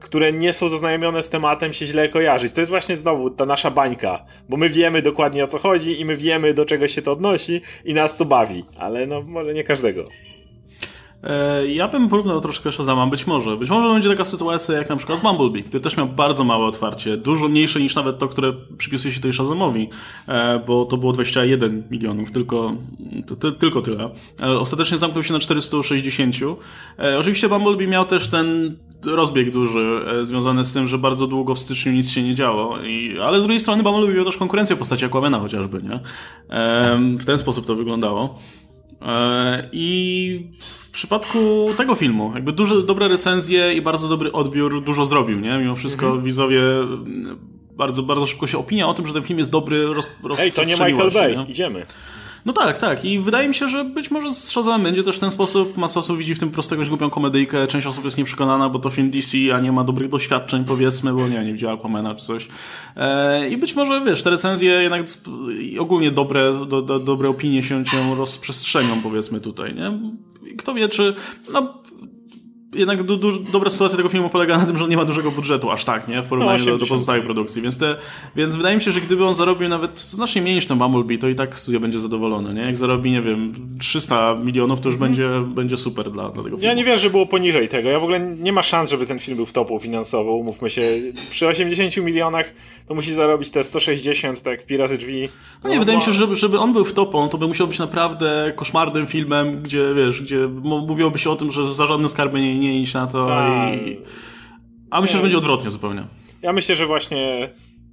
które nie są zaznajomione z tematem, się źle kojarzyć. To jest właśnie znowu ta nasza bańka, bo my wiemy dokładnie, o co chodzi i my wiemy, do czego się to odnosi i nas to bawi, ale no może nie każdego. Ja bym porównał troszkę Shazama, być może. Być może będzie taka sytuacja jak na przykład z Bumblebee, który też miał bardzo małe otwarcie, dużo mniejsze niż nawet to, które przypisuje się tutaj Shazamowi, bo to było dwadzieścia jeden milionów, tylko, to, ty, tylko tyle. Ostatecznie zamknął się na czterysta sześćdziesiąt. Oczywiście Bumblebee miał też ten rozbieg duży związany z tym, że bardzo długo w styczniu nic się nie działo, I, ale z drugiej strony Bumblebee miał też konkurencję w postaci Aquamana chociażby, nie? W ten sposób to wyglądało. I w przypadku tego filmu jakby duże, dobre recenzje i bardzo dobry odbiór dużo zrobił, nie? Mimo wszystko mhm. widzowie bardzo, bardzo szybko się opinia o tym, że ten film jest dobry, roz, Ej, to nie Michael Bay, nie? Idziemy. No tak, tak. I wydaje mi się, że być może z Shazam będzie też w ten sposób. Masa osób widzi w tym prostego, jakąś głupią komedyjkę. Część osób jest nieprzekonana, bo to film D C, a nie ma dobrych doświadczeń, powiedzmy, bo nie, nie widziała Aquamana czy coś. Eee, I być może, wiesz, te recenzje jednak ogólnie dobre, do, do, dobre opinie się cię rozprzestrzenią, powiedzmy, tutaj, nie? I kto wie, czy... No, jednak du, du, dobra sytuacja tego filmu polega na tym, że on nie ma dużego budżetu, aż tak, nie? W porównaniu do, do pozostałych produkcji. Więc, te, więc wydaje mi się, że gdyby on zarobił nawet znacznie mniej niż ten Bumblebee, to i tak studio będzie zadowolone, nie? Jak zarobi, nie wiem, trzysta milionów, to już mm. będzie, będzie super dla, dla tego filmu. Ja nie wierzę, że było poniżej tego. Ja w ogóle nie ma szans, żeby ten film był w topu finansowo, umówmy się. Przy osiemdziesięciu milionach to musi zarobić te sto sześćdziesiąt, tak, pi razy drzwi. No nie, no, wydaje no. mi się, że żeby, żeby on był w topą, to by musiał być naprawdę koszmarnym filmem, gdzie, wiesz, gdzie mówiłoby się o tym, że za żadne skarby nie nie iść na to Ta... i... A myślę, że będzie odwrotnie zupełnie. Ja myślę, że właśnie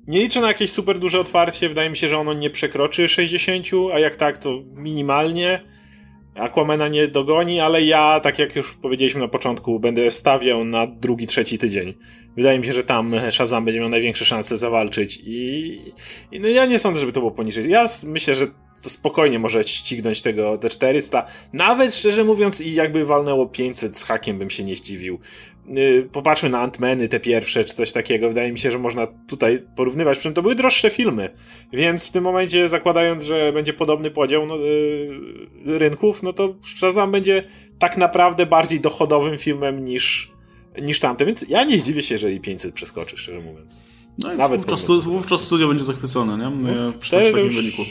nie liczę na jakieś super duże otwarcie. Wydaje mi się, że ono nie przekroczy sześćdziesiąt, a jak tak, to minimalnie. Aquamana nie dogoni, ale ja, tak jak już powiedzieliśmy na początku, będę stawiał na drugi, trzeci tydzień. Wydaje mi się, że tam Shazam będzie miał największe szanse zawalczyć i... i no ja nie sądzę, żeby to było poniżej. Ja myślę, że to spokojnie może ścignąć tego te czterysta. Nawet szczerze mówiąc i jakby walnęło pięćset z hakiem, bym się nie zdziwił. Yy, popatrzmy na Ant-Many, te pierwsze, czy coś takiego. Wydaje mi się, że można tutaj porównywać. Przy czym to były droższe filmy. Więc w tym momencie, zakładając, że będzie podobny podział no, yy, rynków, no to Shazam będzie tak naprawdę bardziej dochodowym filmem niż, niż tamte. Więc ja nie zdziwię się, jeżeli pięćset przeskoczy, szczerze mówiąc. No i nawet wówczas, wówczas studio będzie zachwycone, nie? No, przy takim już... wyniku.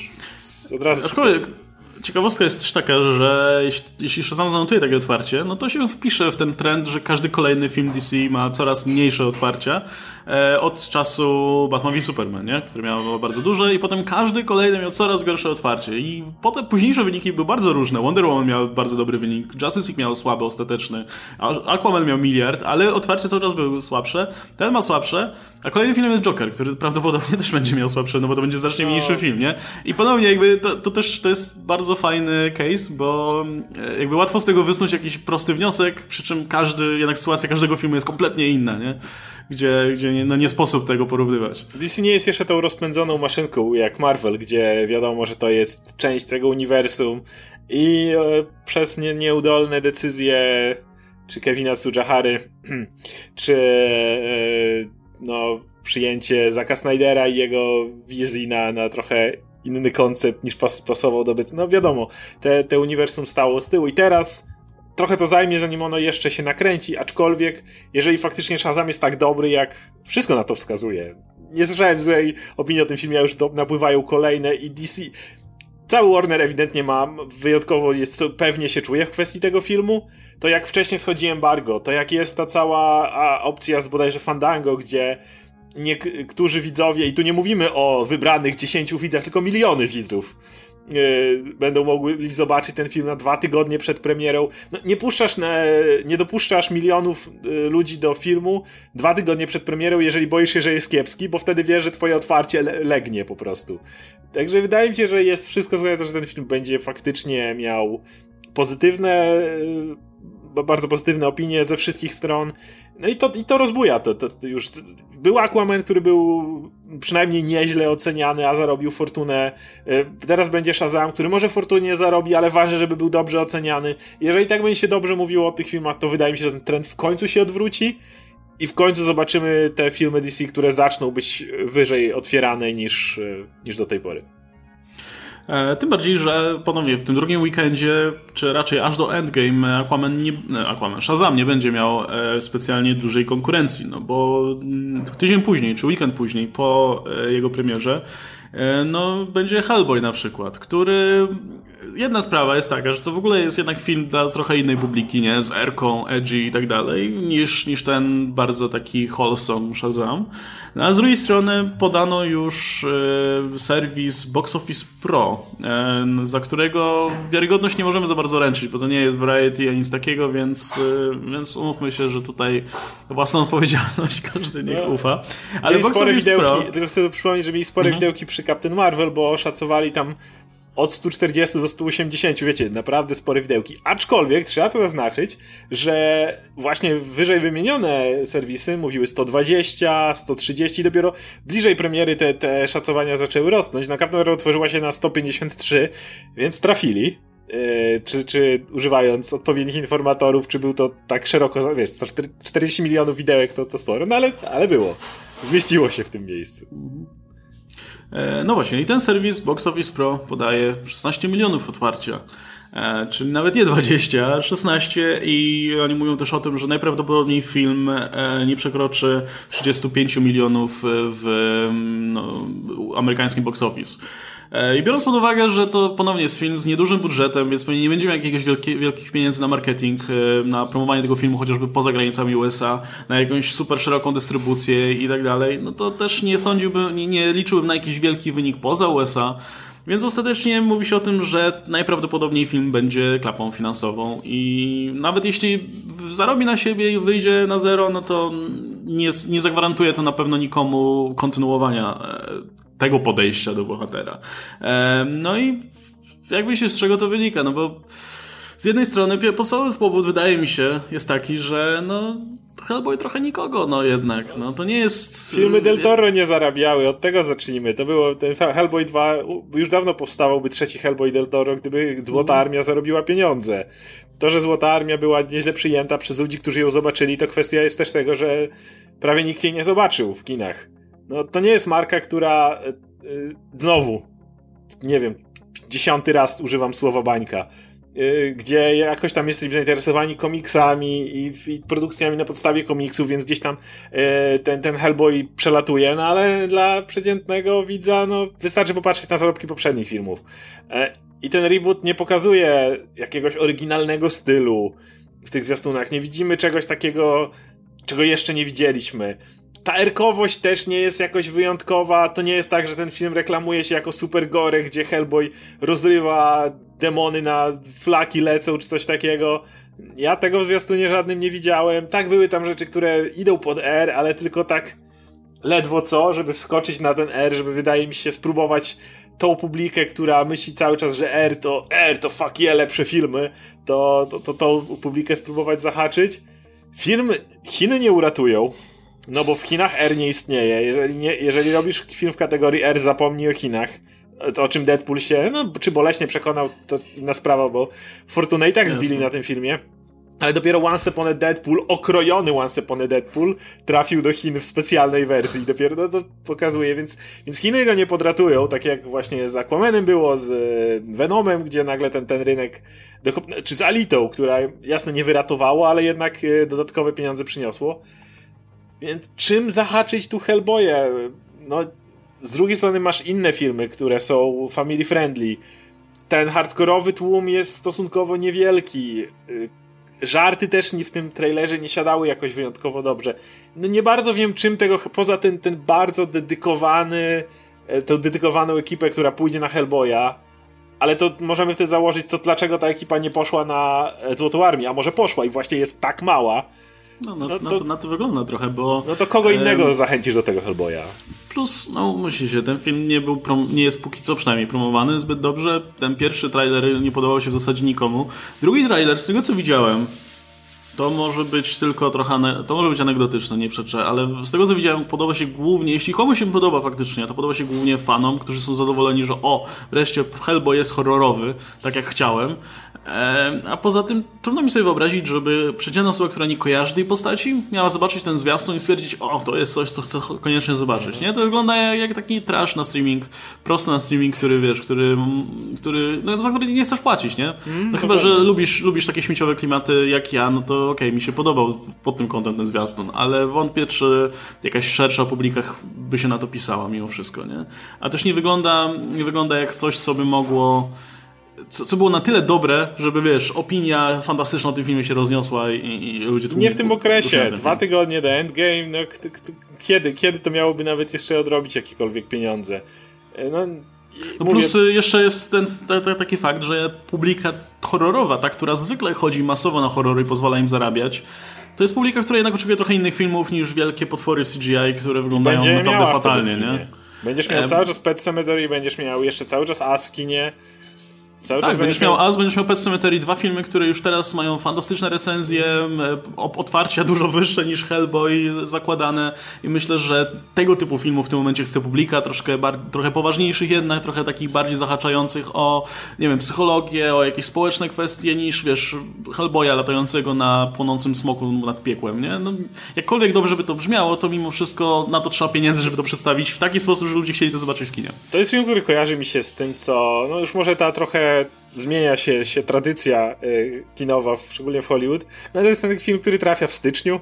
Od razu Aczkolwiek szybko. Ciekawostka jest też taka, że jeśli, jeśli Shazam zanotuje takie otwarcie, no to się wpisze w ten trend, że każdy kolejny film D C ma coraz mniejsze otwarcia e, od czasu Batman v Superman, nie? Który miał bardzo duże i potem każdy kolejny miał coraz gorsze otwarcie i potem późniejsze wyniki były bardzo różne. Wonder Woman miał bardzo dobry wynik, Justice League miał słaby ostateczny, Aquaman miał miliard, ale otwarcie coraz były słabsze, ten ma słabsze, a kolejny film jest Joker, który prawdopodobnie też będzie miał słabsze, no bo to będzie znacznie mniejszy film, nie? I ponownie jakby to, to też to jest bardzo fajny case, bo jakby łatwo z tego wysnuć jakiś prosty wniosek, przy czym każdy, jednak sytuacja każdego filmu jest kompletnie inna, nie? Gdzie, gdzie nie, no nie sposób tego porównywać. D C nie jest jeszcze tą rozpędzoną maszynką jak Marvel, gdzie wiadomo, że to jest część tego uniwersum i e, przez nie, nieudolne decyzje czy Kevina Tsujihary, czy e, no, przyjęcie Zacka Snydera i jego wizji na, na trochę inny koncept niż pas, pasował do obecnego. No wiadomo, te, te uniwersum stało z tyłu i teraz trochę to zajmie, zanim ono jeszcze się nakręci, aczkolwiek jeżeli faktycznie Shazam jest tak dobry, jak wszystko na to wskazuje. Nie słyszałem złej opinii o tym filmie, a już do, napływają kolejne i D C... Cały Warner ewidentnie ma, wyjątkowo jest, pewnie się czuje w kwestii tego filmu. To jak wcześniej schodzi embargo, to jak jest ta cała a, opcja z bodajże Fandango, gdzie niektórzy widzowie, i tu nie mówimy o wybranych dziesięciu widzach, tylko miliony widzów, yy, będą mogli zobaczyć ten film na dwa tygodnie przed premierą. No, nie puszczasz na, nie dopuszczasz milionów yy, ludzi do filmu dwa tygodnie przed premierą, jeżeli boisz się, że jest kiepski, bo wtedy wiesz, że twoje otwarcie le- legnie po prostu. Także wydaje mi się, że jest wszystko zgodne, że ten film będzie faktycznie miał pozytywne, yy, bardzo pozytywne opinie ze wszystkich stron. No i to, i to rozbuja. To, to już był Aquaman, który był przynajmniej nieźle oceniany, a zarobił fortunę. Teraz będzie Shazam, który może fortunie zarobi, ale ważne, żeby był dobrze oceniany. Jeżeli tak będzie się dobrze mówiło o tych filmach, to wydaje mi się, że ten trend w końcu się odwróci i w końcu zobaczymy te filmy D C, które zaczną być wyżej otwierane niż, niż do tej pory. Tym bardziej, że ponownie w tym drugim weekendzie, czy raczej aż do Endgame, Aquaman, nie, Aquaman Shazam nie będzie miał specjalnie dużej konkurencji, no bo tydzień później, czy weekend później po jego premierze, no będzie Hellboy na przykład, który... Jedna sprawa jest taka, że to w ogóle jest jednak film dla trochę innej publiki, nie? Z erką, edgy i tak dalej, niż, niż ten bardzo taki wholesome Shazam. No, a z drugiej strony podano już e, serwis Box Office Pro, e, za którego wiarygodność nie możemy za bardzo ręczyć, bo to nie jest Variety ani nic takiego, więc, e, więc umówmy się, że tutaj własną odpowiedzialność każdy niech no, ufa. Ale mieli Box spore Office widełki, Pro... Tylko chcę przypomnieć, że mieli spore mhm. widełki przy Captain Marvel, bo oszacowali tam od sto czterdzieści do stu osiemdziesięciu, wiecie, naprawdę spore widełki. Aczkolwiek trzeba tu zaznaczyć, że właśnie wyżej wymienione serwisy mówiły sto dwadzieścia, sto trzydzieści i dopiero bliżej premiery te, te szacowania zaczęły rosnąć. No, Captain Marvel otworzyła się na sto pięćdziesiąt trzy, więc trafili. Yy, czy, czy używając odpowiednich informatorów, czy był to tak szeroko, wiesz, czterdzieści milionów widełek to, to sporo, no ale, ale było. Zmieściło się w tym miejscu. No właśnie, i ten serwis Box Office Pro podaje szesnaście milionów otwarcia, czyli nawet nie dwadzieścia, szesnaście, i oni mówią też o tym, że najprawdopodobniej film nie przekroczy trzydzieści pięć milionów w no, amerykańskim Box Office. I biorąc pod uwagę, że to ponownie jest film z niedużym budżetem, więc pewnie nie będziemy jakiegoś wielkie, wielkich pieniędzy na marketing, na promowanie tego filmu chociażby poza granicami U S A, na jakąś super szeroką dystrybucję i tak dalej, no to też nie sądziłbym, nie, nie liczyłbym na jakiś wielki wynik poza U S A, więc ostatecznie mówi się o tym, że najprawdopodobniej film będzie klapą finansową i nawet jeśli zarobi na siebie i wyjdzie na zero, no to nie, nie zagwarantuje to na pewno nikomu kontynuowania tego podejścia do bohatera. No i jakby się z czego to wynika, no bo z jednej strony podstawowy powód, wydaje mi się, jest taki, że no Hellboy trochę nikogo, no jednak, no to nie jest... Filmy Del Toro nie zarabiały, od tego zacznijmy, to było, ten Hellboy dwa, już dawno powstawałby trzeci Hellboy Del Toro, gdyby Złota Armia zarobiła pieniądze. To, że Złota Armia była nieźle przyjęta przez ludzi, którzy ją zobaczyli, to kwestia jest też tego, że prawie nikt jej nie zobaczył w kinach. No to nie jest marka, która yy, znowu, nie wiem, dziesiąty raz używam słowa bańka, yy, gdzie jakoś tam jesteśmy zainteresowani komiksami i, i produkcjami na podstawie komiksów, więc gdzieś tam yy, ten, ten Hellboy przelatuje, no ale dla przeciętnego widza no wystarczy popatrzeć na zarobki poprzednich filmów. Yy, I ten reboot nie pokazuje jakiegoś oryginalnego stylu w tych zwiastunach. Nie widzimy czegoś takiego, czego jeszcze nie widzieliśmy. Ta erkowość też nie jest jakoś wyjątkowa, to nie jest tak, że ten film reklamuje się jako super gore, gdzie Hellboy rozrywa demony na flaki lecą czy coś takiego. Ja tego w zwiastunie żadnym nie widziałem. Tak, były tam rzeczy, które idą pod R, ale tylko tak ledwo co, żeby wskoczyć na ten R, żeby, wydaje mi się, spróbować tą publikę, która myśli cały czas, że R to R to fuck yeah, lepsze filmy, to, to, to tą publikę spróbować zahaczyć. Film Chiny nie uratują. No bo w Chinach R nie istnieje. Jeżeli, nie, jeżeli robisz film w kategorii R, zapomnij o Chinach. To, o czym Deadpool się, no czy boleśnie przekonał, to inna sprawa, bo fortunę i tak zbili yes. na tym filmie. Ale dopiero Once Upon a Deadpool, okrojony Once Upon a Deadpool, trafił do Chin w specjalnej wersji. Dopiero no, to pokazuje, więc, więc Chiny go nie podratują, tak jak właśnie z Aquamanem było, z y, Venomem, gdzie nagle ten, ten rynek, do, czy z Alitą, która jasne nie wyratowała, ale jednak y, dodatkowe pieniądze przyniosło. Więc czym zahaczyć tu Hellboya? No, z drugiej strony masz inne filmy, które są family friendly. Ten hardkorowy tłum jest stosunkowo niewielki. Żarty też w tym trailerze nie siadały jakoś wyjątkowo dobrze. No nie bardzo wiem, czym tego, poza ten, ten bardzo dedykowany, tą dedykowaną ekipę, która pójdzie na Hellboya, Ale to możemy wtedy założyć, to dlaczego ta ekipa nie poszła na Złotą Armię, a może poszła i właśnie jest tak mała. No, no, no to, na, to, na to wygląda trochę, bo... No to kogo innego um, zachęcisz do tego Hellboya? Plus, no musi się, ten film nie, był, nie jest póki co przynajmniej promowany zbyt dobrze. Ten pierwszy trailer nie podobał się w zasadzie nikomu. Drugi trailer, z tego co widziałem, to może być tylko trochę... To może być anegdotyczne, nie przeczę, ale z tego co widziałem, podoba się głównie... Jeśli komuś się podoba faktycznie, to podoba się głównie fanom, którzy są zadowoleni, że o, wreszcie Hellboy jest horrorowy, tak jak chciałem. A poza tym trudno mi sobie wyobrazić, żeby przeciętna osoba, która nie kojarzy tej postaci, miała zobaczyć ten zwiastun i stwierdzić, o, to jest coś, co chcę koniecznie zobaczyć, nie? To wygląda jak, jak taki trash na streaming, prosto na streaming, który wiesz, który, który no, za który nie chcesz płacić, nie? No chyba, że lubisz, lubisz takie śmieciowe klimaty jak ja, no to okej, okay, mi się podobał pod tym kątem ten zwiastun, ale wątpię, czy jakaś szersza publika by się na to pisała mimo wszystko, nie? A też nie wygląda, nie wygląda jak coś, co by mogło... Co, co było na tyle dobre, żeby wiesz, opinia fantastyczna o tym filmie się rozniosła i, i ludzie... Tu nie w tym okresie. Dwa tygodnie do Endgame. No, k- k- kiedy? Kiedy to miałoby nawet jeszcze odrobić jakiekolwiek pieniądze? No, no mówię... Plus jeszcze jest ten ta, ta, taki fakt, że publika horrorowa, ta, która zwykle chodzi masowo na horrory i pozwala im zarabiać, to jest publika, która jednak oczekuje trochę innych filmów niż wielkie potwory w C G I, które wyglądają naprawdę fatalnie. Nie? Będziesz miał e... cały czas Pet Sematary, będziesz miał jeszcze cały czas As w kinie. Cały tak, będziesz miał As, będziesz miał Pet Sematary, dwa filmy, które już teraz mają fantastyczne recenzje, otwarcia dużo wyższe niż Hellboy zakładane i myślę, że tego typu filmów w tym momencie chce publika, troszkę bar- trochę poważniejszych jednak, trochę takich bardziej zahaczających o, nie wiem, psychologię, o jakieś społeczne kwestie niż, wiesz, Hellboya latającego na płonącym smoku nad piekłem, nie? No, jakkolwiek dobrze by to brzmiało, to mimo wszystko na to trzeba pieniędzy, żeby to przedstawić w taki sposób, że ludzie chcieli to zobaczyć w kinie. To jest film, który kojarzy mi się z tym, co, no już może ta trochę zmienia się, się tradycja y, kinowa, szczególnie w Hollywood. No to jest ten film, który trafia w styczniu.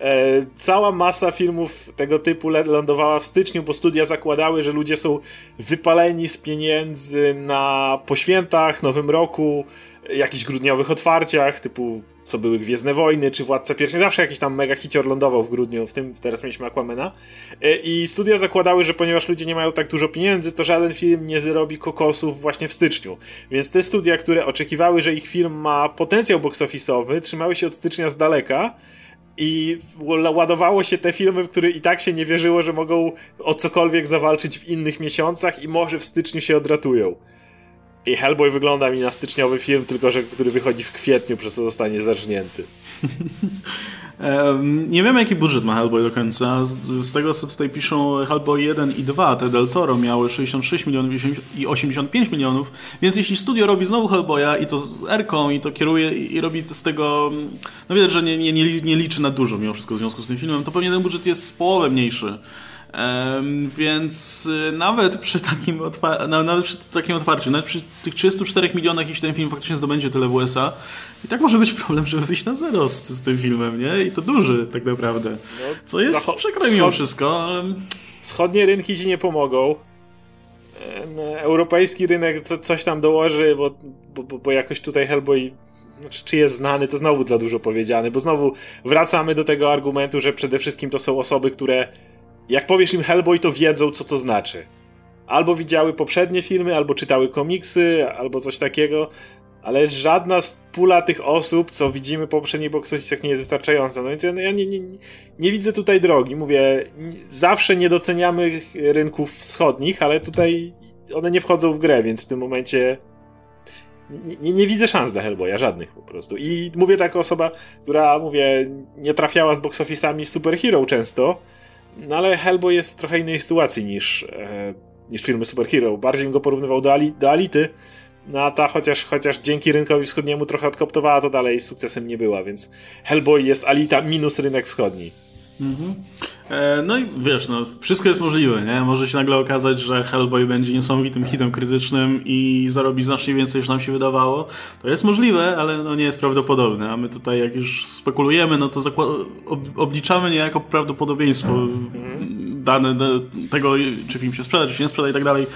E, cała masa filmów tego typu lądowała w styczniu, bo studia zakładały, że ludzie są wypaleni z pieniędzy na po świętach, Nowym Roku, jakichś grudniowych otwarciach, typu co były Gwiezdne Wojny, czy Władca Pierścieni. Zawsze jakiś tam mega hicior lądował w grudniu, w tym teraz mieliśmy Aquamana. E, I studia zakładały, że ponieważ ludzie nie mają tak dużo pieniędzy, to żaden film nie zrobi kokosów właśnie w styczniu. Więc te studia, które oczekiwały, że ich film ma potencjał box-office'owy, trzymały się od stycznia z daleka i ładowało się te filmy, w które i tak się nie wierzyło, że mogą o cokolwiek zawalczyć w innych miesiącach i może w styczniu się odratują. I Hellboy wygląda mi na styczniowy film, tylko że który wychodzi w kwietniu, przez co zostanie zarżnięty. um, nie wiemy, jaki budżet ma Hellboy do końca. Z, z tego, co tutaj piszą, Hellboy jeden i dwa, te Del Toro miały sześćdziesiąt sześć milionów i osiemdziesiąt pięć milionów, więc jeśli studio robi znowu Hellboya i to z erką i to kieruje i, i robi z tego... No widać, że nie, nie, nie, nie liczy na dużo mimo wszystko w związku z tym filmem, to pewnie ten budżet jest z połowę mniejszy. Um, więc nawet przy takim otwarciu, nawet przy takim otwarciu, nawet przy tych trzydziestu czterech milionach, jeśli ten film faktycznie zdobędzie tyle w U S A, i tak może być problem, żeby wyjść na zero z, z tym filmem, nie? I to duży tak naprawdę. Co jest Zacho- przykre mimo wszystko, ale... Wschodnie rynki ci nie pomogą. Europejski rynek co, coś tam dołoży, bo, bo, bo jakoś tutaj Hellboy, znaczy, czy jest znany, to znowu dla dużo powiedziane, bo znowu wracamy do tego argumentu, że przede wszystkim to są osoby, które jak powiesz im Hellboy, to wiedzą, co to znaczy. Albo widziały poprzednie filmy, albo czytały komiksy, albo coś takiego, ale żadna z pula tych osób, co widzimy po poprzednich box-office'ach, nie jest wystarczająca. No więc ja, ja nie, nie, nie widzę tutaj drogi. Mówię, zawsze nie doceniamy rynków wschodnich, ale tutaj one nie wchodzą w grę, więc w tym momencie nie, nie, nie widzę szans dla Hellboya, żadnych po prostu. I mówię tak, osoba, która, mówię, nie trafiała z box-office'ami superhero często. No ale Hellboy jest w trochę innej sytuacji niż, e, niż filmy superhero. Bardziej bym go porównywał do, Ali, do Ality, no a ta chociaż, chociaż dzięki rynkowi wschodniemu trochę odkoptowała, to dalej sukcesem nie była, więc Hellboy jest Alita minus rynek wschodni. Mhm. E, no i wiesz, no wszystko jest możliwe, nie? Może się nagle okazać, że Hellboy będzie niesamowitym hitem krytycznym i zarobi znacznie więcej, niż nam się wydawało. To jest możliwe, ale no nie jest prawdopodobne, a my tutaj jak już spekulujemy, no to zakład- ob- obliczamy niejako prawdopodobieństwo mhm. dane do tego, czy film się sprzeda, czy się nie sprzeda i tak dalej,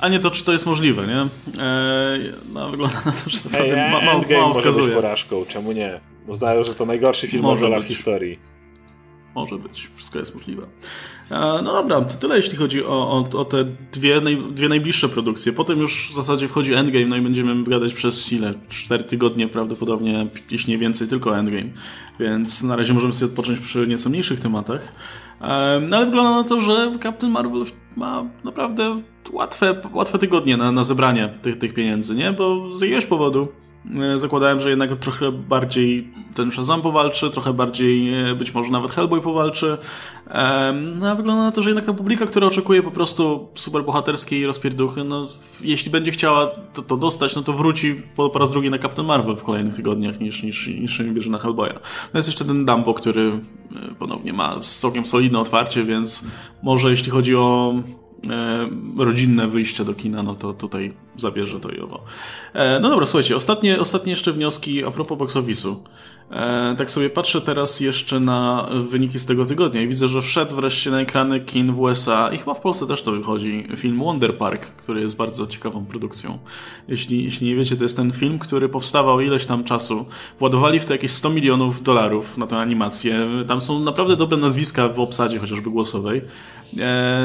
a nie to, czy to jest możliwe, nie? E, no wygląda na to, że to hey, ma- mało, mało wskazuje. Może być porażką, czemu nie? Uznają, że to najgorszy film może w historii. Może być. Wszystko jest możliwe. No dobra, to tyle jeśli chodzi o, o, o te dwie, naj, dwie najbliższe produkcje. Potem już w zasadzie wchodzi Endgame, no i będziemy gadać przez ile? Cztery tygodnie prawdopodobnie, jeśli nie więcej, tylko Endgame. Więc na razie możemy sobie odpocząć przy nieco mniejszych tematach. No ale wygląda na to, że Captain Marvel ma naprawdę łatwe, łatwe tygodnie na, na zebranie tych, tych pieniędzy, nie? Bo z jakiegoś powodu zakładałem, że jednak trochę bardziej ten Shazam powalczy, trochę bardziej być może nawet Hellboy powalczy. No a wygląda na to, że jednak ta publika, która oczekuje po prostu superbohaterskiej rozpierduchy, no jeśli będzie chciała to, to dostać, no to wróci po, po raz drugi na Captain Marvel w kolejnych tygodniach niż, niż, niż bierze na Hellboya. No jest jeszcze ten Dumbo, który ponownie ma całkiem solidne otwarcie, więc może jeśli chodzi o rodzinne wyjście do kina, no to tutaj zabierze to i owo. No dobra, słuchajcie, ostatnie, ostatnie jeszcze wnioski a propos box office'u. Tak sobie patrzę teraz jeszcze na wyniki z tego tygodnia i widzę, że wszedł wreszcie na ekrany kin w U S A i chyba w Polsce też to wychodzi film Wonder Park, który jest bardzo ciekawą produkcją. Jeśli, jeśli nie wiecie, to jest ten film, który powstawał ileś tam czasu. Władowali w to jakieś sto milionów dolarów na tę animację. Tam są naprawdę dobre nazwiska w obsadzie chociażby głosowej.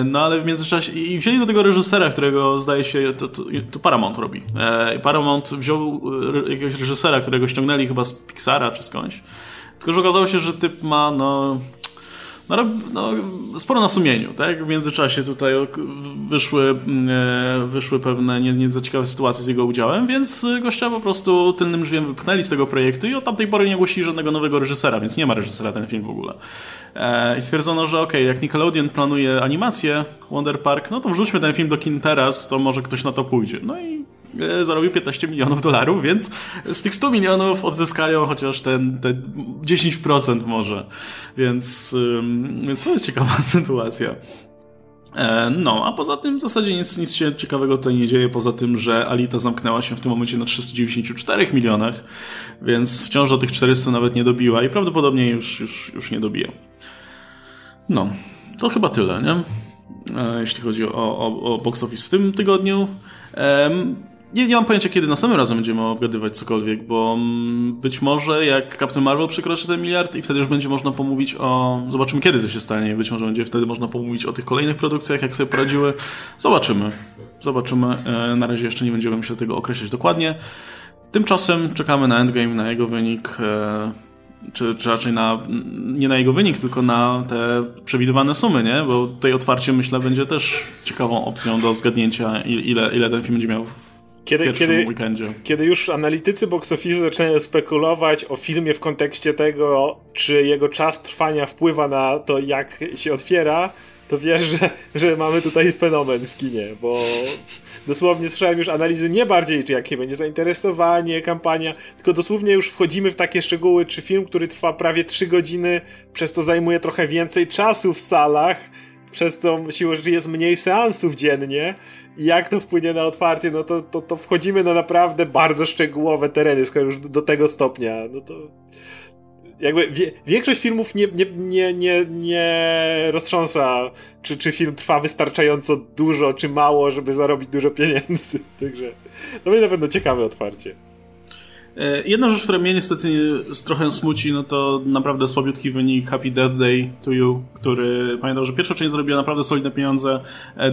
No ale w międzyczasie i wzięli do tego reżysera, którego zdaje się to, to, to Paramount robi. Paramount wziął jakiegoś reżysera, którego ściągnęli chyba z Pixara czy skądś, tylko że okazało się, że typ ma no, no, no sporo na sumieniu, tak? W międzyczasie tutaj wyszły, wyszły pewne nie, nie za ciekawe sytuacje z jego udziałem, więc gościa po prostu tylnym drzwiem wypchnęli z tego projektu i od tamtej pory nie ogłosili żadnego nowego reżysera, więc nie ma reżysera ten film w ogóle. I stwierdzono, że okej, okay, jak Nickelodeon planuje animację Wonder Park, no to wrzućmy ten film do kin teraz, to może ktoś na to pójdzie. No i zarobił piętnaście milionów dolarów, więc z tych stu milionów odzyskają chociaż ten, ten dziesięć procent może. Więc, więc to jest ciekawa sytuacja. No, a poza tym w zasadzie nic, nic się ciekawego tutaj nie dzieje, poza tym, że Alita zamknęła się w tym momencie na trzystu dziewięćdziesięciu czterech milionach, więc wciąż o tych czterystu nawet nie dobiła i prawdopodobnie już, już, już nie dobija. No, to chyba tyle, nie? Jeśli chodzi o, o, o box office w tym tygodniu. Nie, nie mam pojęcia, kiedy następnym razem będziemy obgadywać cokolwiek, bo być może jak Captain Marvel przekroczy ten miliard i wtedy już będzie można pomówić o... Zobaczymy, kiedy to się stanie. Być może będzie wtedy można pomówić o tych kolejnych produkcjach, jak sobie poradziły. Zobaczymy. Zobaczymy. Na razie jeszcze nie będziemy się tego określać dokładnie. Tymczasem czekamy na Endgame, na jego wynik... Czy, czy raczej na, nie na jego wynik, tylko na te przewidywane sumy, nie? Bo tutaj otwarcie, myślę, będzie też ciekawą opcją do zgadnięcia, ile, ile ten film będzie miał w kiedy, pierwszym kiedy, weekendzie. Kiedy już analitycy box office zaczynają spekulować o filmie w kontekście tego, czy jego czas trwania wpływa na to, jak się otwiera, to wiesz, że, że mamy tutaj fenomen w kinie, bo... Dosłownie słyszałem już analizy nie bardziej, czy jakie będzie zainteresowanie, kampania, tylko dosłownie już wchodzimy w takie szczegóły, czy film, który trwa prawie trzy godziny, przez to zajmuje trochę więcej czasu w salach, przez to siłą rzeczy jest mniej seansów dziennie i jak to wpłynie na otwarcie, no to, to, to wchodzimy na naprawdę bardzo szczegółowe tereny, skoro już do, do tego stopnia, no to... Jakby wie, większość filmów nie, nie, nie, nie, nie roztrząsa, czy, czy film trwa wystarczająco dużo, czy mało, żeby zarobić dużo pieniędzy. Także to będzie na pewno ciekawe otwarcie. Jedna rzecz, która mnie niestety trochę smuci, no to naprawdę słabiutki wynik Happy Death Day to You, który pamiętam, że pierwsza część zrobiła naprawdę solidne pieniądze,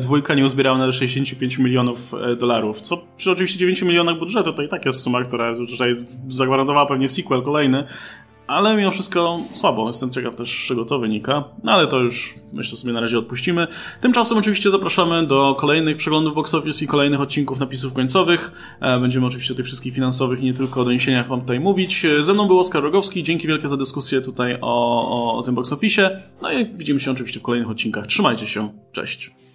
dwójka nie uzbierała nawet sześćdziesięciu pięciu milionów dolarów, co przy oczywiście dziewięciu milionach budżetu to i tak jest suma, która tutaj zagwarantowała pewnie sequel kolejny. Ale mimo wszystko słabo. Jestem ciekaw też, z czego to wynika. No ale to już myślę sobie na razie odpuścimy. Tymczasem oczywiście zapraszamy do kolejnych przeglądów box office i kolejnych odcinków napisów końcowych. Będziemy oczywiście o tych wszystkich finansowych i nie tylko o doniesieniach wam tutaj mówić. Ze mną był Oskar Rogowski. Dzięki wielkie za dyskusję tutaj o, o, o tym box office. No i widzimy się oczywiście w kolejnych odcinkach. Trzymajcie się. Cześć.